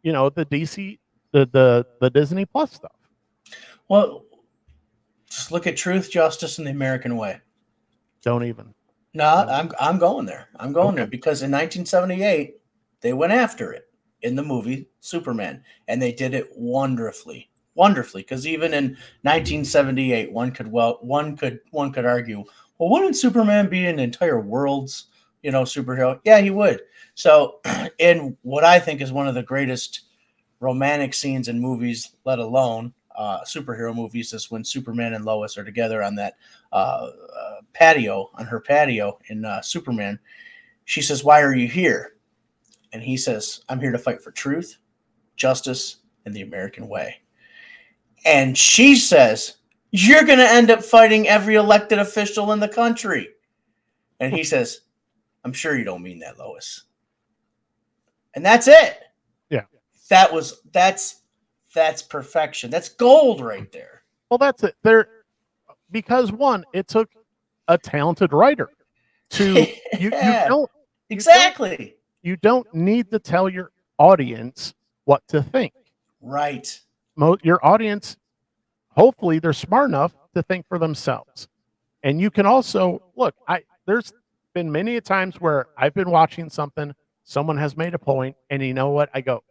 you know, the D C, the the the Disney Plus stuff. Well, just look at Truth, Justice, and the American Way. Don't even. No, I'm I'm going there. I'm going okay. there because in nineteen seventy-eight they went after it in the movie Superman, and they did it wonderfully, wonderfully. Because even in nineteen seventy-eight, one could well one could one could argue, well, wouldn't Superman be an entire world's, you know, superhero? Yeah, he would. So, in what I think is one of the greatest romantic scenes in movies, let alone uh, superhero movies, is when Superman and Lois are together on that uh, uh, patio, on her patio in uh, Superman. She says, "Why are you here?" And he says, "I'm here to fight for truth, justice, and the American way." And she says, "You're going to end up fighting every elected official in the country." And he says, "I'm sure you don't mean that, Lois." And that's it. Yeah. That was, that's, that's perfection. That's gold right there. Well, that's it. There, because one, it took a talented writer to, yeah, you, you don't, exactly. You don't, you don't need to tell your audience what to think. Right. Mo- your audience hopefully they're smart enough to think for themselves. And you can also look, I there's been many times where I've been watching something, someone has made a point, and you know what? I go,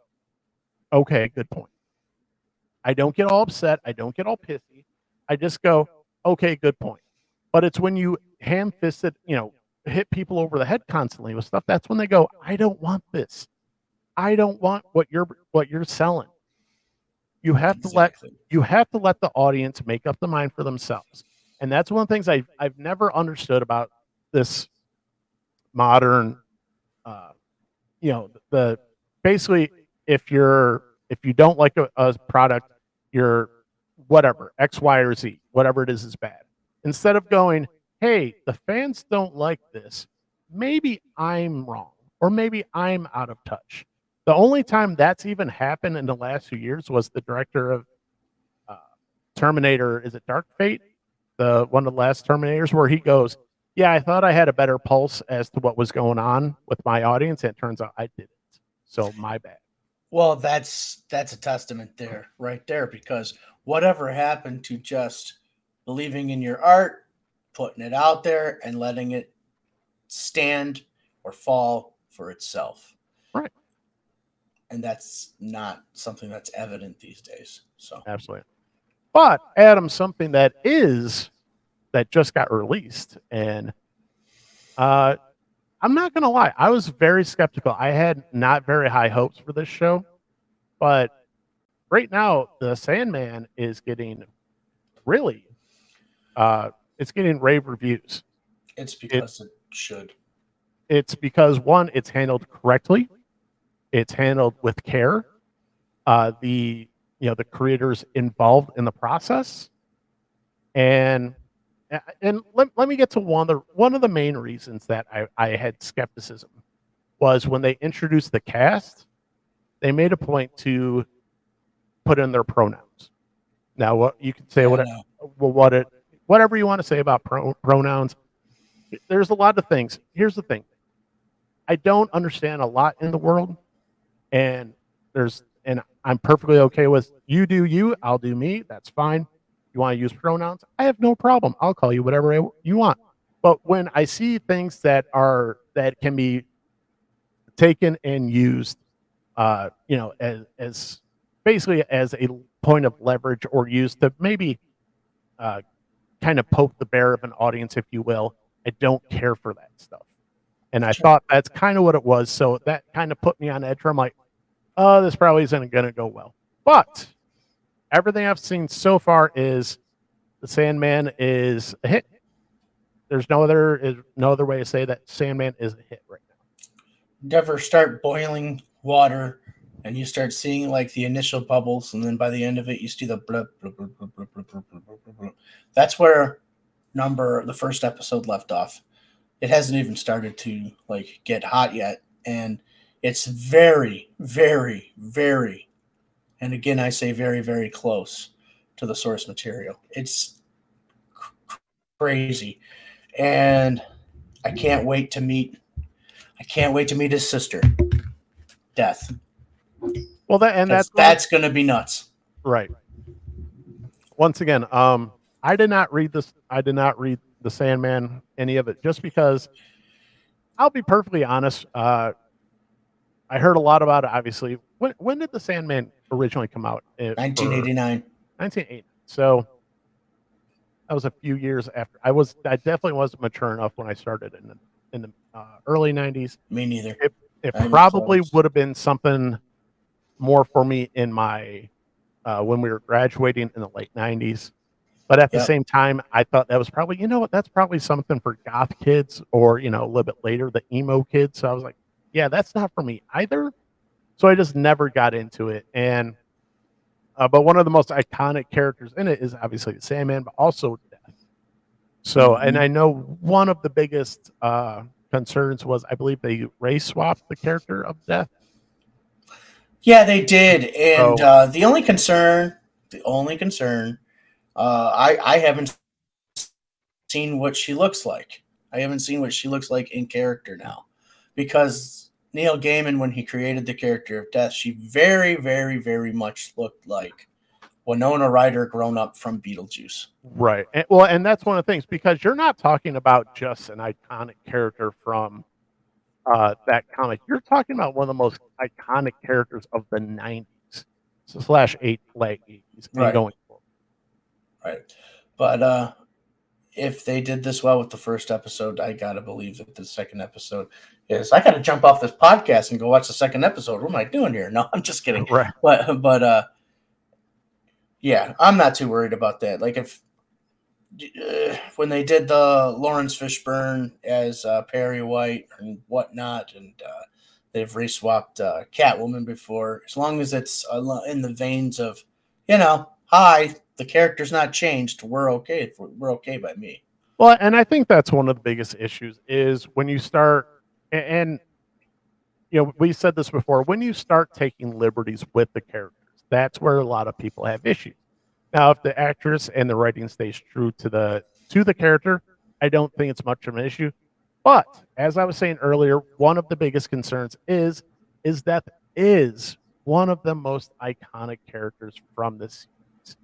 okay, good point. I don't get all upset. I don't get all pissy. I just go, okay, good point. But it's when you ham-fisted, you know, hit people over the head constantly with stuff, that's when they go, I don't want this. I don't want what you're what you're selling. You have exactly. to let you have to let the audience make up the mind for themselves. And that's one of the things I've, I've never understood about this modern, uh, you know, the basically if you're if you don't like a, a product, you're whatever, X, Y, or Z, whatever it is is bad. Instead of going, hey, the fans don't like this, maybe I'm wrong, or maybe I'm out of touch. The only time that's even happened in the last few years was the director of uh, Terminator, is it Dark Fate? The one of the last Terminators where he goes, yeah, I thought I had a better pulse as to what was going on with my audience, and it turns out I didn't. So my bad. Well, that's that's a testament there, right there, because whatever happened to just believing in your art, putting it out there, and letting it stand or fall for itself. Right. And that's not something that's evident these days. So absolutely. But Adam, something that is that just got released, and uh, I'm not gonna lie, I was very skeptical. I had not very high hopes for this show, but right now the Sandman is getting really, uh, it's getting rave reviews. It's because it, it should. It's because one, it's handled correctly. It's handled with care. Uh, the you know the creators involved in the process, and and let, let me get to one of the one of the main reasons that I, I had skepticism was when they introduced the cast, they made a point to put in their pronouns. Now what you can say what it, what it whatever you want to say about pro, pronouns. There's a lot of things. Here's the thing, I don't understand a lot in the world. And there's, and I'm perfectly okay with you do you, I'll do me. That's fine. You want to use pronouns? I have no problem. I'll call you whatever I, you want. But when I see things that are that can be taken and used, uh, you know, as as basically as a point of leverage or used to maybe uh, kind of poke the bear of an audience, if you will, I don't care for that stuff. And I sure. thought that's kind of what it was. So that kind of put me on edge. Where I'm like, oh, this probably isn't going to go well. But everything I've seen so far is the Sandman is a hit. There's no other is no other way to say that Sandman is a hit right now. Never start boiling water, and you start seeing like the initial bubbles, and then by the end of it, you see the blah, blah, blah, blah, blah, blah, blah, blah, blah. That's where number the first episode left off. It hasn't even started to like get hot yet, and it's very, very, very, and again, I say very, very close to the source material. It's cr- crazy, and I can't wait to meet. I can't wait to meet his sister, Death. Well, that and that's that's going to be nuts, right? Once again, um, I did not read this. I did not read the Sandman, any of it, just because. I'll be perfectly honest. Uh, I heard a lot about it, obviously. When when did the Sandman originally come out? nineteen eighty-nine. nineteen eighty. So that was a few years after. I was I definitely wasn't mature enough when I started in the, in the uh, early nineties. Me neither. It, it probably would have been something more for me in my uh, when we were graduating in the late nineties. But at the yep. same time, I thought that was probably, you know what, that's probably something for goth kids or, you know, a little bit later, the emo kids. So I was like, yeah, that's not for me either. So I just never got into it. And, uh, but one of the most iconic characters in it is obviously the Sandman, but also Death. So, mm-hmm. and I know one of the biggest uh, concerns was, I believe they race swapped the character of Death. Yeah, they did. And so, uh, the only concern, the only concern, uh, I, I haven't seen what she looks like. I haven't seen what she looks like in character now. Because Neil Gaiman, when he created the character of Death, she very, very, very much looked like Winona Ryder grown up from Beetlejuice. Right. And, well, and that's one of the things, because you're not talking about just an iconic character from uh, that comic. You're talking about one of the most iconic characters of the nineties slash eight, late eighties. Right. Going forward. Right. But uh, if they did this well with the first episode, I got to believe that the second episode is. I got to jump off this podcast and go watch the second episode. What am I doing here? No, I'm just kidding. Right. But, but, uh, yeah, I'm not too worried about that. Like, if uh, when they did the Lawrence Fishburne as uh, Perry White and whatnot, and uh, they've reswapped uh, Catwoman before, as long as it's in the veins of, you know, hi, the character's not changed, we're okay. We're okay by me. Well, and I think that's one of the biggest issues is when you start, and, and you know, we said this before, when you start taking liberties with the character. That's where a lot of people have issues. Now, if the actress and the writing stays true to the to the character, I don't think it's much of an issue. But as I was saying earlier, one of the biggest concerns is is that is one of the most iconic characters from this series,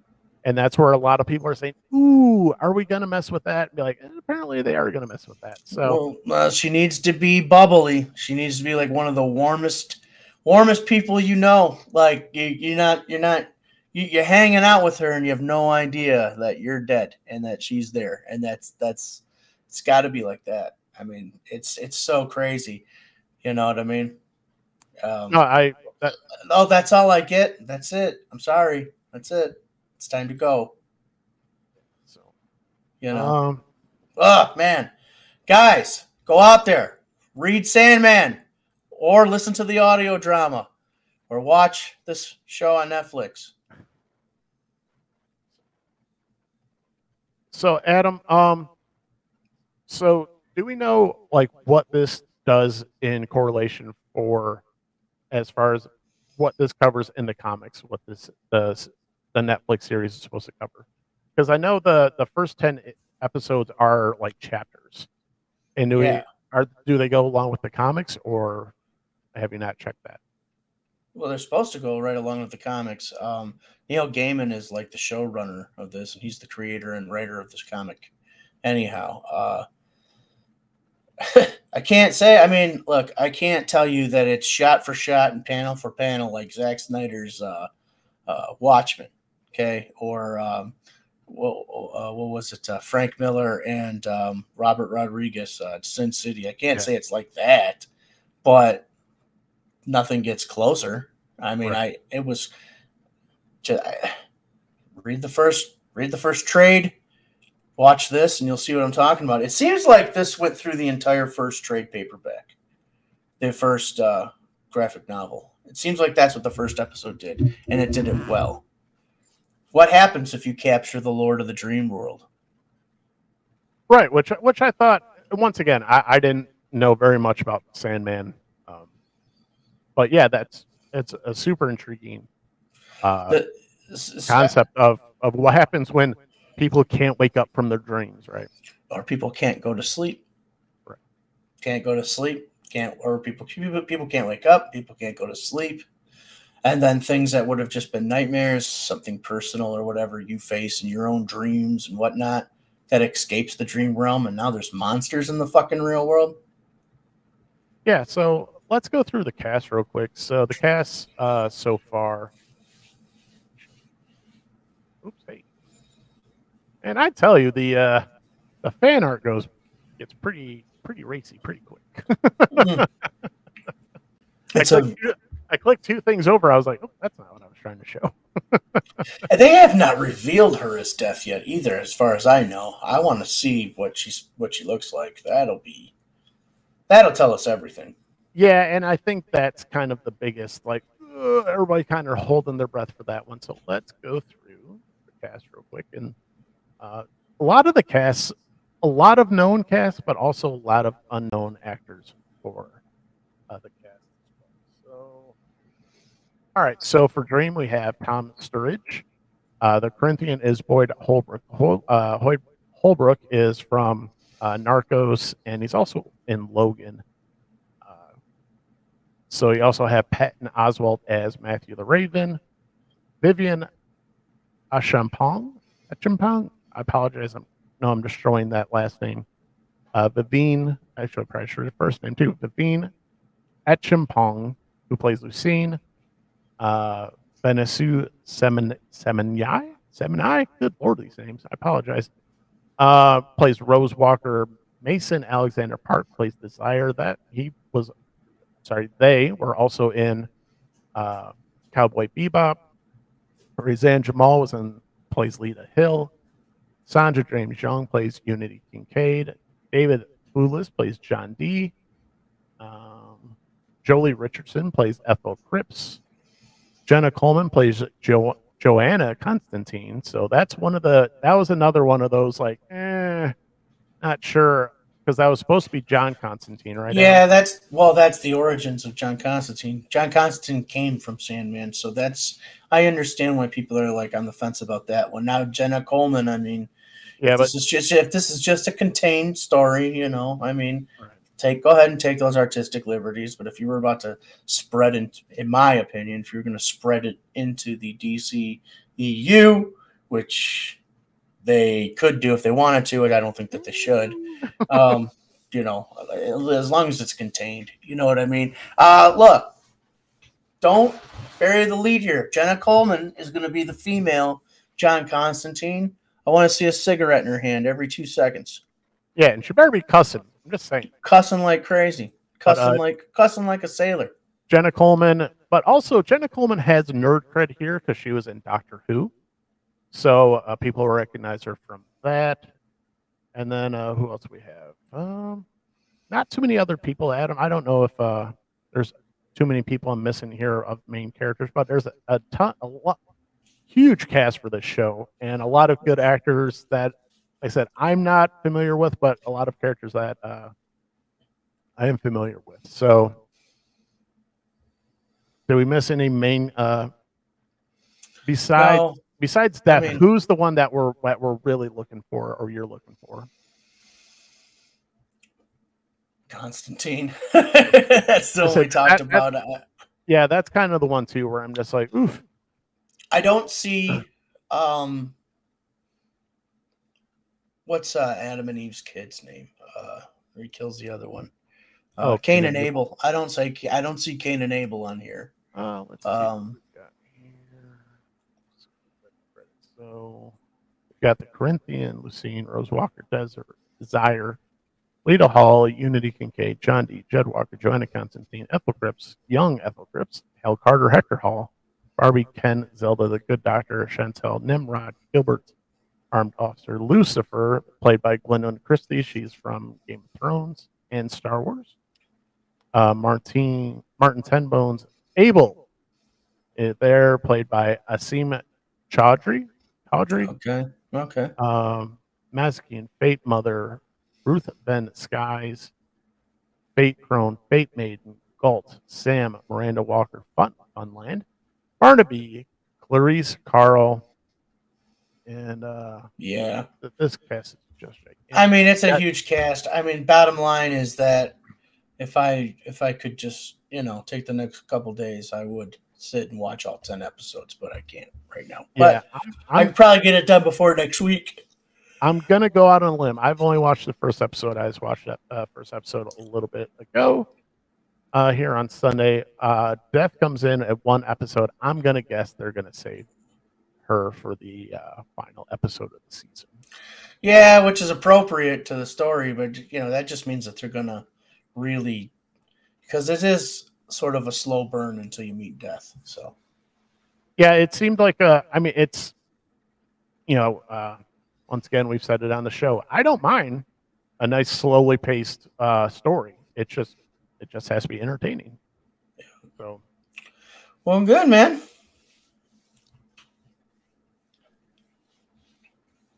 and that's where a lot of people are saying, "Ooh, are we going to mess with that?" And be like, eh, apparently they are going to mess with that. So well, uh, she needs to be bubbly. She needs to be like one of the warmest. Warmest people you know, like you, you're not, you're not, you, you're hanging out with her, and you have no idea that you're dead and that she's there, and that's that's it's got to be like that. I mean, it's it's so crazy, you know what I mean? Um, no, I. That, oh, that's all I get. That's it. I'm sorry. That's it. It's time to go. So, you know. Um, oh man, guys, go out there, read Sandman. Or listen to the audio drama, or watch this show on Netflix. So, Adam, um, so do we know like what this does in correlation for, as far as what this covers in the comics, what this the the Netflix series is supposed to cover? Because I know the the first ten episodes are like chapters, and do yeah. we are do they go along with the comics or? Have you not checked that? Well, they're supposed to go right along with the comics. Um, Neil Gaiman is like the showrunner of this, and he's the creator and writer of this comic. Anyhow, uh, I can't say, I mean, look, I can't tell you that it's shot for shot and panel for panel like Zack Snyder's uh, uh, Watchmen, okay? Or um, what, uh, what was it? Uh, Frank Miller and um, Robert Rodriguez, uh, Sin City. I can't yeah. say it's like that, but nothing gets closer. I mean, right. I it was just I, read the first read the first trade, watch this, and you'll see what I'm talking about. It seems like this went through the entire first trade paperback, the first uh, graphic novel. It seems like that's what the first episode did, and it did it well. What happens if you capture the Lord of the Dream World? Right, which which I thought once again, I, I didn't know very much about Sandman. But yeah, that's it's a super intriguing uh, the, concept of, of what happens when people can't wake up from their dreams, right? Or people can't go to sleep, right? Can't go to sleep, can't or people people can't wake up, people can't go to sleep, and then things that would have just been nightmares, something personal or whatever you face in your own dreams and whatnot that escapes the dream realm, and now there's monsters in the fucking real world. Yeah, so. Let's go through the cast real quick. So the cast uh, so far. Oops, hey. And I tell you, the uh, the fan art goes it's pretty pretty racy pretty quick. Mm-hmm. I, clicked, a, I clicked two things over. I was like, oh, that's not what I was trying to show. They have not revealed her as Death yet either, as far as I know. I want to see what she's what she looks like. That'll be that'll tell us everything. Yeah, and I think that's kind of the biggest, like, uh, everybody kind of holding their breath for that one. So let's go through the cast real quick. And uh, a lot of the casts, a lot of known casts, but also a lot of unknown actors for uh, the cast. So, all right, so for Dream, we have Tom Sturridge. Uh, the Corinthian is Boyd Holbrook. Hol uh, Holbrook is from uh, Narcos, and he's also in Logan. So you also have Patton Oswalt as Matthew the Raven, Vivian Achampong. Achampong. I apologize. I'm, no, I'm destroying that last name. Uh, Vivien, I should probably sure the first name too. Vivien Achampong, who plays Lucine. Uh, Benassu Semen Semenyai. Semenyai. Good lord, these names. I apologize. Uh, plays Rose Walker. Mason Alexander Park plays Desire. That he was, sorry, they were also in uh, Cowboy Bebop. Rizan Jamal was in plays Lita Hill. Sandra James Young plays Unity Kincaid. David Foulis plays John D. Um, Jolie Richardson plays Ethel Cripps. Jenna Coleman plays jo Joanna Constantine. So that's one of the, that was another one of those like, eh, not sure, because that was supposed to be John Constantine, right? Yeah, now. that's, well, that's the origins of John Constantine. John Constantine came from Sandman, so that's, I understand why people are like on the fence about that one. Now Jenna Coleman, I mean, yeah, but this is just, if this is just a contained story, you know, I mean, right. take go ahead and take those artistic liberties, but if you were about to spread, in, in my opinion, if you were going to spread it into the D C E U, which they could do if they wanted to, and I don't think that they should. Um, you know, as long as it's contained, you know what I mean? Uh, look, don't bury the lead here. Jenna Coleman is going to be the female John Constantine. I want to see a cigarette in her hand every two seconds. Yeah, and she better be cussing. I'm just saying. Cussing like crazy. Cussing, but, uh, like, cussing like a sailor. Jenna Coleman, but also Jenna Coleman has nerd cred here because she was in Doctor Who. So uh, people recognize her from that. And then uh, who else do we have? Um, not too many other people, Adam. I don't know if uh, there's too many people I'm missing here of main characters, but there's a, a ton, a lot, huge cast for this show, and a lot of good actors that, like I said, I'm not familiar with, but a lot of characters that uh, I am familiar with. So did we miss any main, uh, besides... No. Besides that, I mean, who's the one that we're that we're really looking for, or you're looking for? Constantine. That's the one we talked that, about. That's, yeah, that's kind of the one too, where I'm just like, oof. I don't see. Um, what's uh, Adam and Eve's kid's name? Uh, he kills the other one. Uh, oh, Cain and Abel. I don't say. I don't see Cain and Abel on here. Oh, let's um, see. So we've got the Corinthian, Lucine, Rose Walker, Desert, Desire, Lita Hall, Unity Kincaid, John D, Jed Walker, Joanna Constantine, Ethel Cripps, Young Ethel Cripps, Hal Carter, Hector Hall, Barbie, Ken, Zelda, the Good Doctor, Chantel, Nimrod, Gilbert, Armed Officer, Lucifer, played by Glennon Christie. She's from Game of Thrones and Star Wars. Uh, Martin, Martin Tenbones, Abel, there, played by Asim Chaudhry. Audrey, okay, okay. Um, Mazakian, Fate Mother, Ruth Ben Skies, Fate Crone, Fate Maiden, Galt, Sam, Miranda Walker, Fun Funland, Barnaby, Clarice, Carl, and uh, yeah, th this cast is just. I mean, it's a huge cast. I mean, bottom line is that if I if I could just you know take the next couple days, I would sit and watch all ten episodes, but I can't right now. But yeah, I'm, I'm, I can probably get it done before next week. I'm gonna go out on a limb. I've only watched the first episode. I just watched that uh, first episode a little bit ago. Uh, here on Sunday, uh, Death comes in at one episode. I'm gonna guess they're gonna save her for the uh, final episode of the season. Yeah, which is appropriate to the story, but you know that just means that they're gonna really, because it is sort of a slow burn until you meet Death. So yeah, it seemed like uh I mean it's you know uh once again we've said it on the show, I don't mind a nice slowly paced uh story. It just it just has to be entertaining. Yeah. So well, I'm good, man.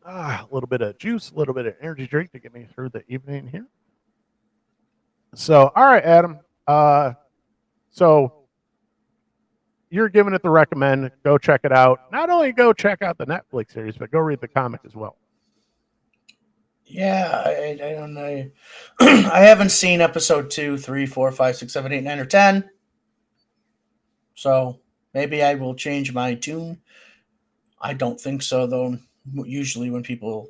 Ah, a little bit of juice, a little bit of energy drink to get me through the evening here. So all right, Adam, uh so you're giving it the recommend. Go check it out. Not only go check out the Netflix series, but go read the comic as well. Yeah, I, I don't know. I haven't seen episode two, three, four, five, six, seven, eight, nine, or ten. So maybe I will change my tune. I don't think so, though. Usually when people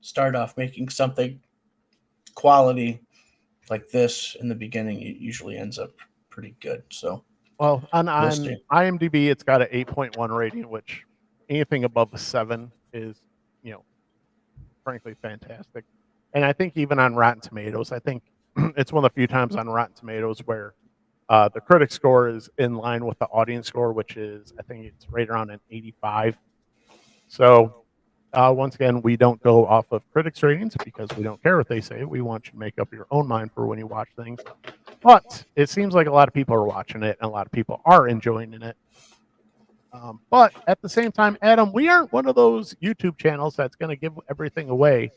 start off making something quality like this in the beginning, it usually ends up pretty good. So, well, on, on IMDb, it's got an eight point one rating, which anything above a seven is, you know, frankly fantastic. And I think even on Rotten Tomatoes, I think it's one of the few times on Rotten Tomatoes where uh, the critic score is in line with the audience score, which is, I think it's right around an eighty-five. So uh, once again, we don't go off of critics' ratings because we don't care what they say. We want you to make up your own mind for when you watch things. But it seems like a lot of people are watching it and a lot of people are enjoying it. Um, but at the same time, Adam, we aren't one of those YouTube channels that's going to give everything away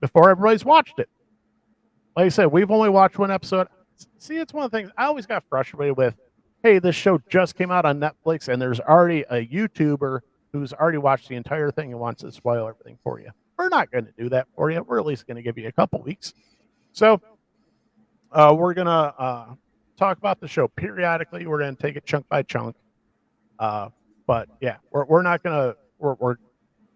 before everybody's watched it. Like I said, we've only watched one episode. See, it's one of the things I always got frustrated with. Hey, this show just came out on Netflix, and there's already a YouTuber who's already watched the entire thing and wants to spoil everything for you. We're not going to do that for you. We're at least going to give you a couple weeks. So uh, we're going to uh, talk about the show periodically. We're going to take it chunk by chunk. Uh, but, yeah, we're, we're not going to we're, – we're,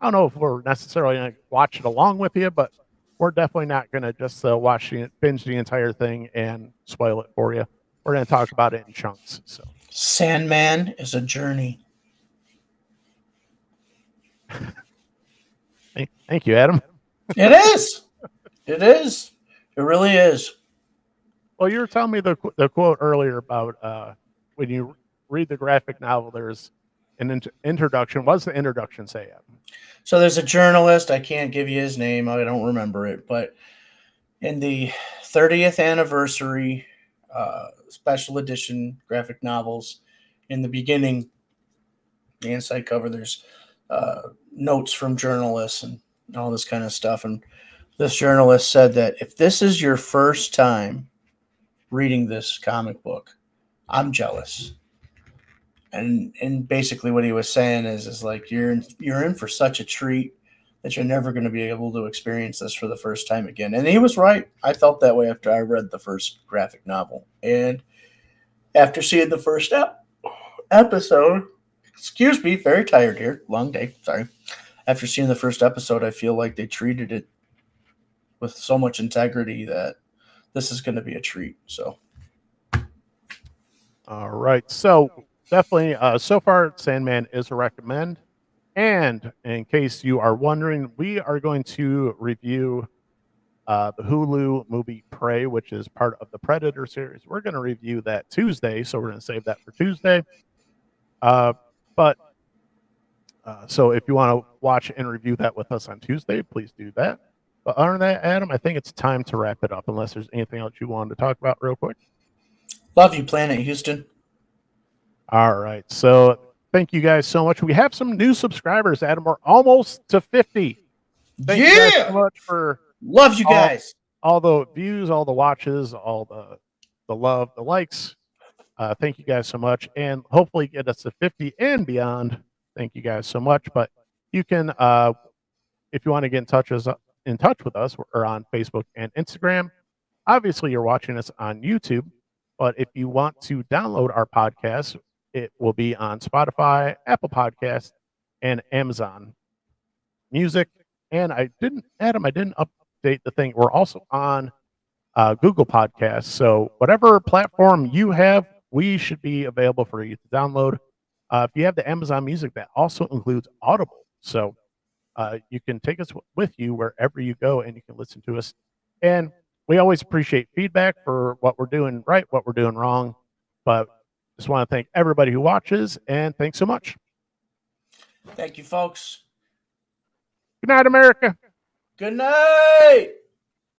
I don't know if we're necessarily going to watch it along with you, but we're definitely not going to just uh, watch the, binge the entire thing and spoil it for you. We're going to talk about it in chunks. So, Sandman is a journey. Thank you, Adam. It is. It is. It really is. Well, you were telling me the, the quote earlier about uh, when you read the graphic novel, there's an in introduction. What's the introduction say? Adam? So there's a journalist. I can't give you his name. I don't remember it. But in the thirtieth anniversary uh, special edition graphic novels, in the beginning, the inside cover, there's uh, notes from journalists and all this kind of stuff. And this journalist said that if this is your first time reading this comic book, I'm jealous. And and basically what he was saying is is like you're in, you're in for such a treat that you're never going to be able to experience this for the first time again. And he was right. I felt that way after I read the first graphic novel. And after seeing the first ep episode, excuse me, very tired here, long day, sorry. After seeing the first episode, I feel like they treated it with so much integrity that this is going to be a treat. So, all right, so. Definitely, uh, so far, Sandman is a recommend. And in case you are wondering, we are going to review uh, the Hulu movie Prey, which is part of the Predator series. We're going to review that Tuesday, so we're going to save that for Tuesday. Uh, but uh, so if you want to watch and review that with us on Tuesday, please do that. But other than that, Adam, I think it's time to wrap it up, unless there's anything else you wanted to talk about real quick. Love you, Planet Houston. All right, so thank you guys so much. We have some new subscribers, Adam. We're almost to fifty. Thank yeah! you guys so much for love you all, guys. All the views, all the watches, all the the love, the likes. Uh, thank you guys so much, and hopefully get us to fifty and beyond. Thank you guys so much. But you can, uh, if you want to get in touch us, in touch with us, we're on Facebook and Instagram. Obviously, you're watching us on YouTube, but if you want to download our podcast. It will be on Spotify, Apple Podcasts, and Amazon Music. And I didn't, Adam, I didn't update the thing. We're also on uh, Google Podcasts. So whatever platform you have, we should be available for you to download. Uh, if you have the Amazon Music, that also includes Audible. So uh, you can take us with you wherever you go, and you can listen to us. And we always appreciate feedback for what we're doing right, what we're doing wrong. But just want to thank everybody who watches, and thanks so much. Thank you, folks. Good night, America. Good night.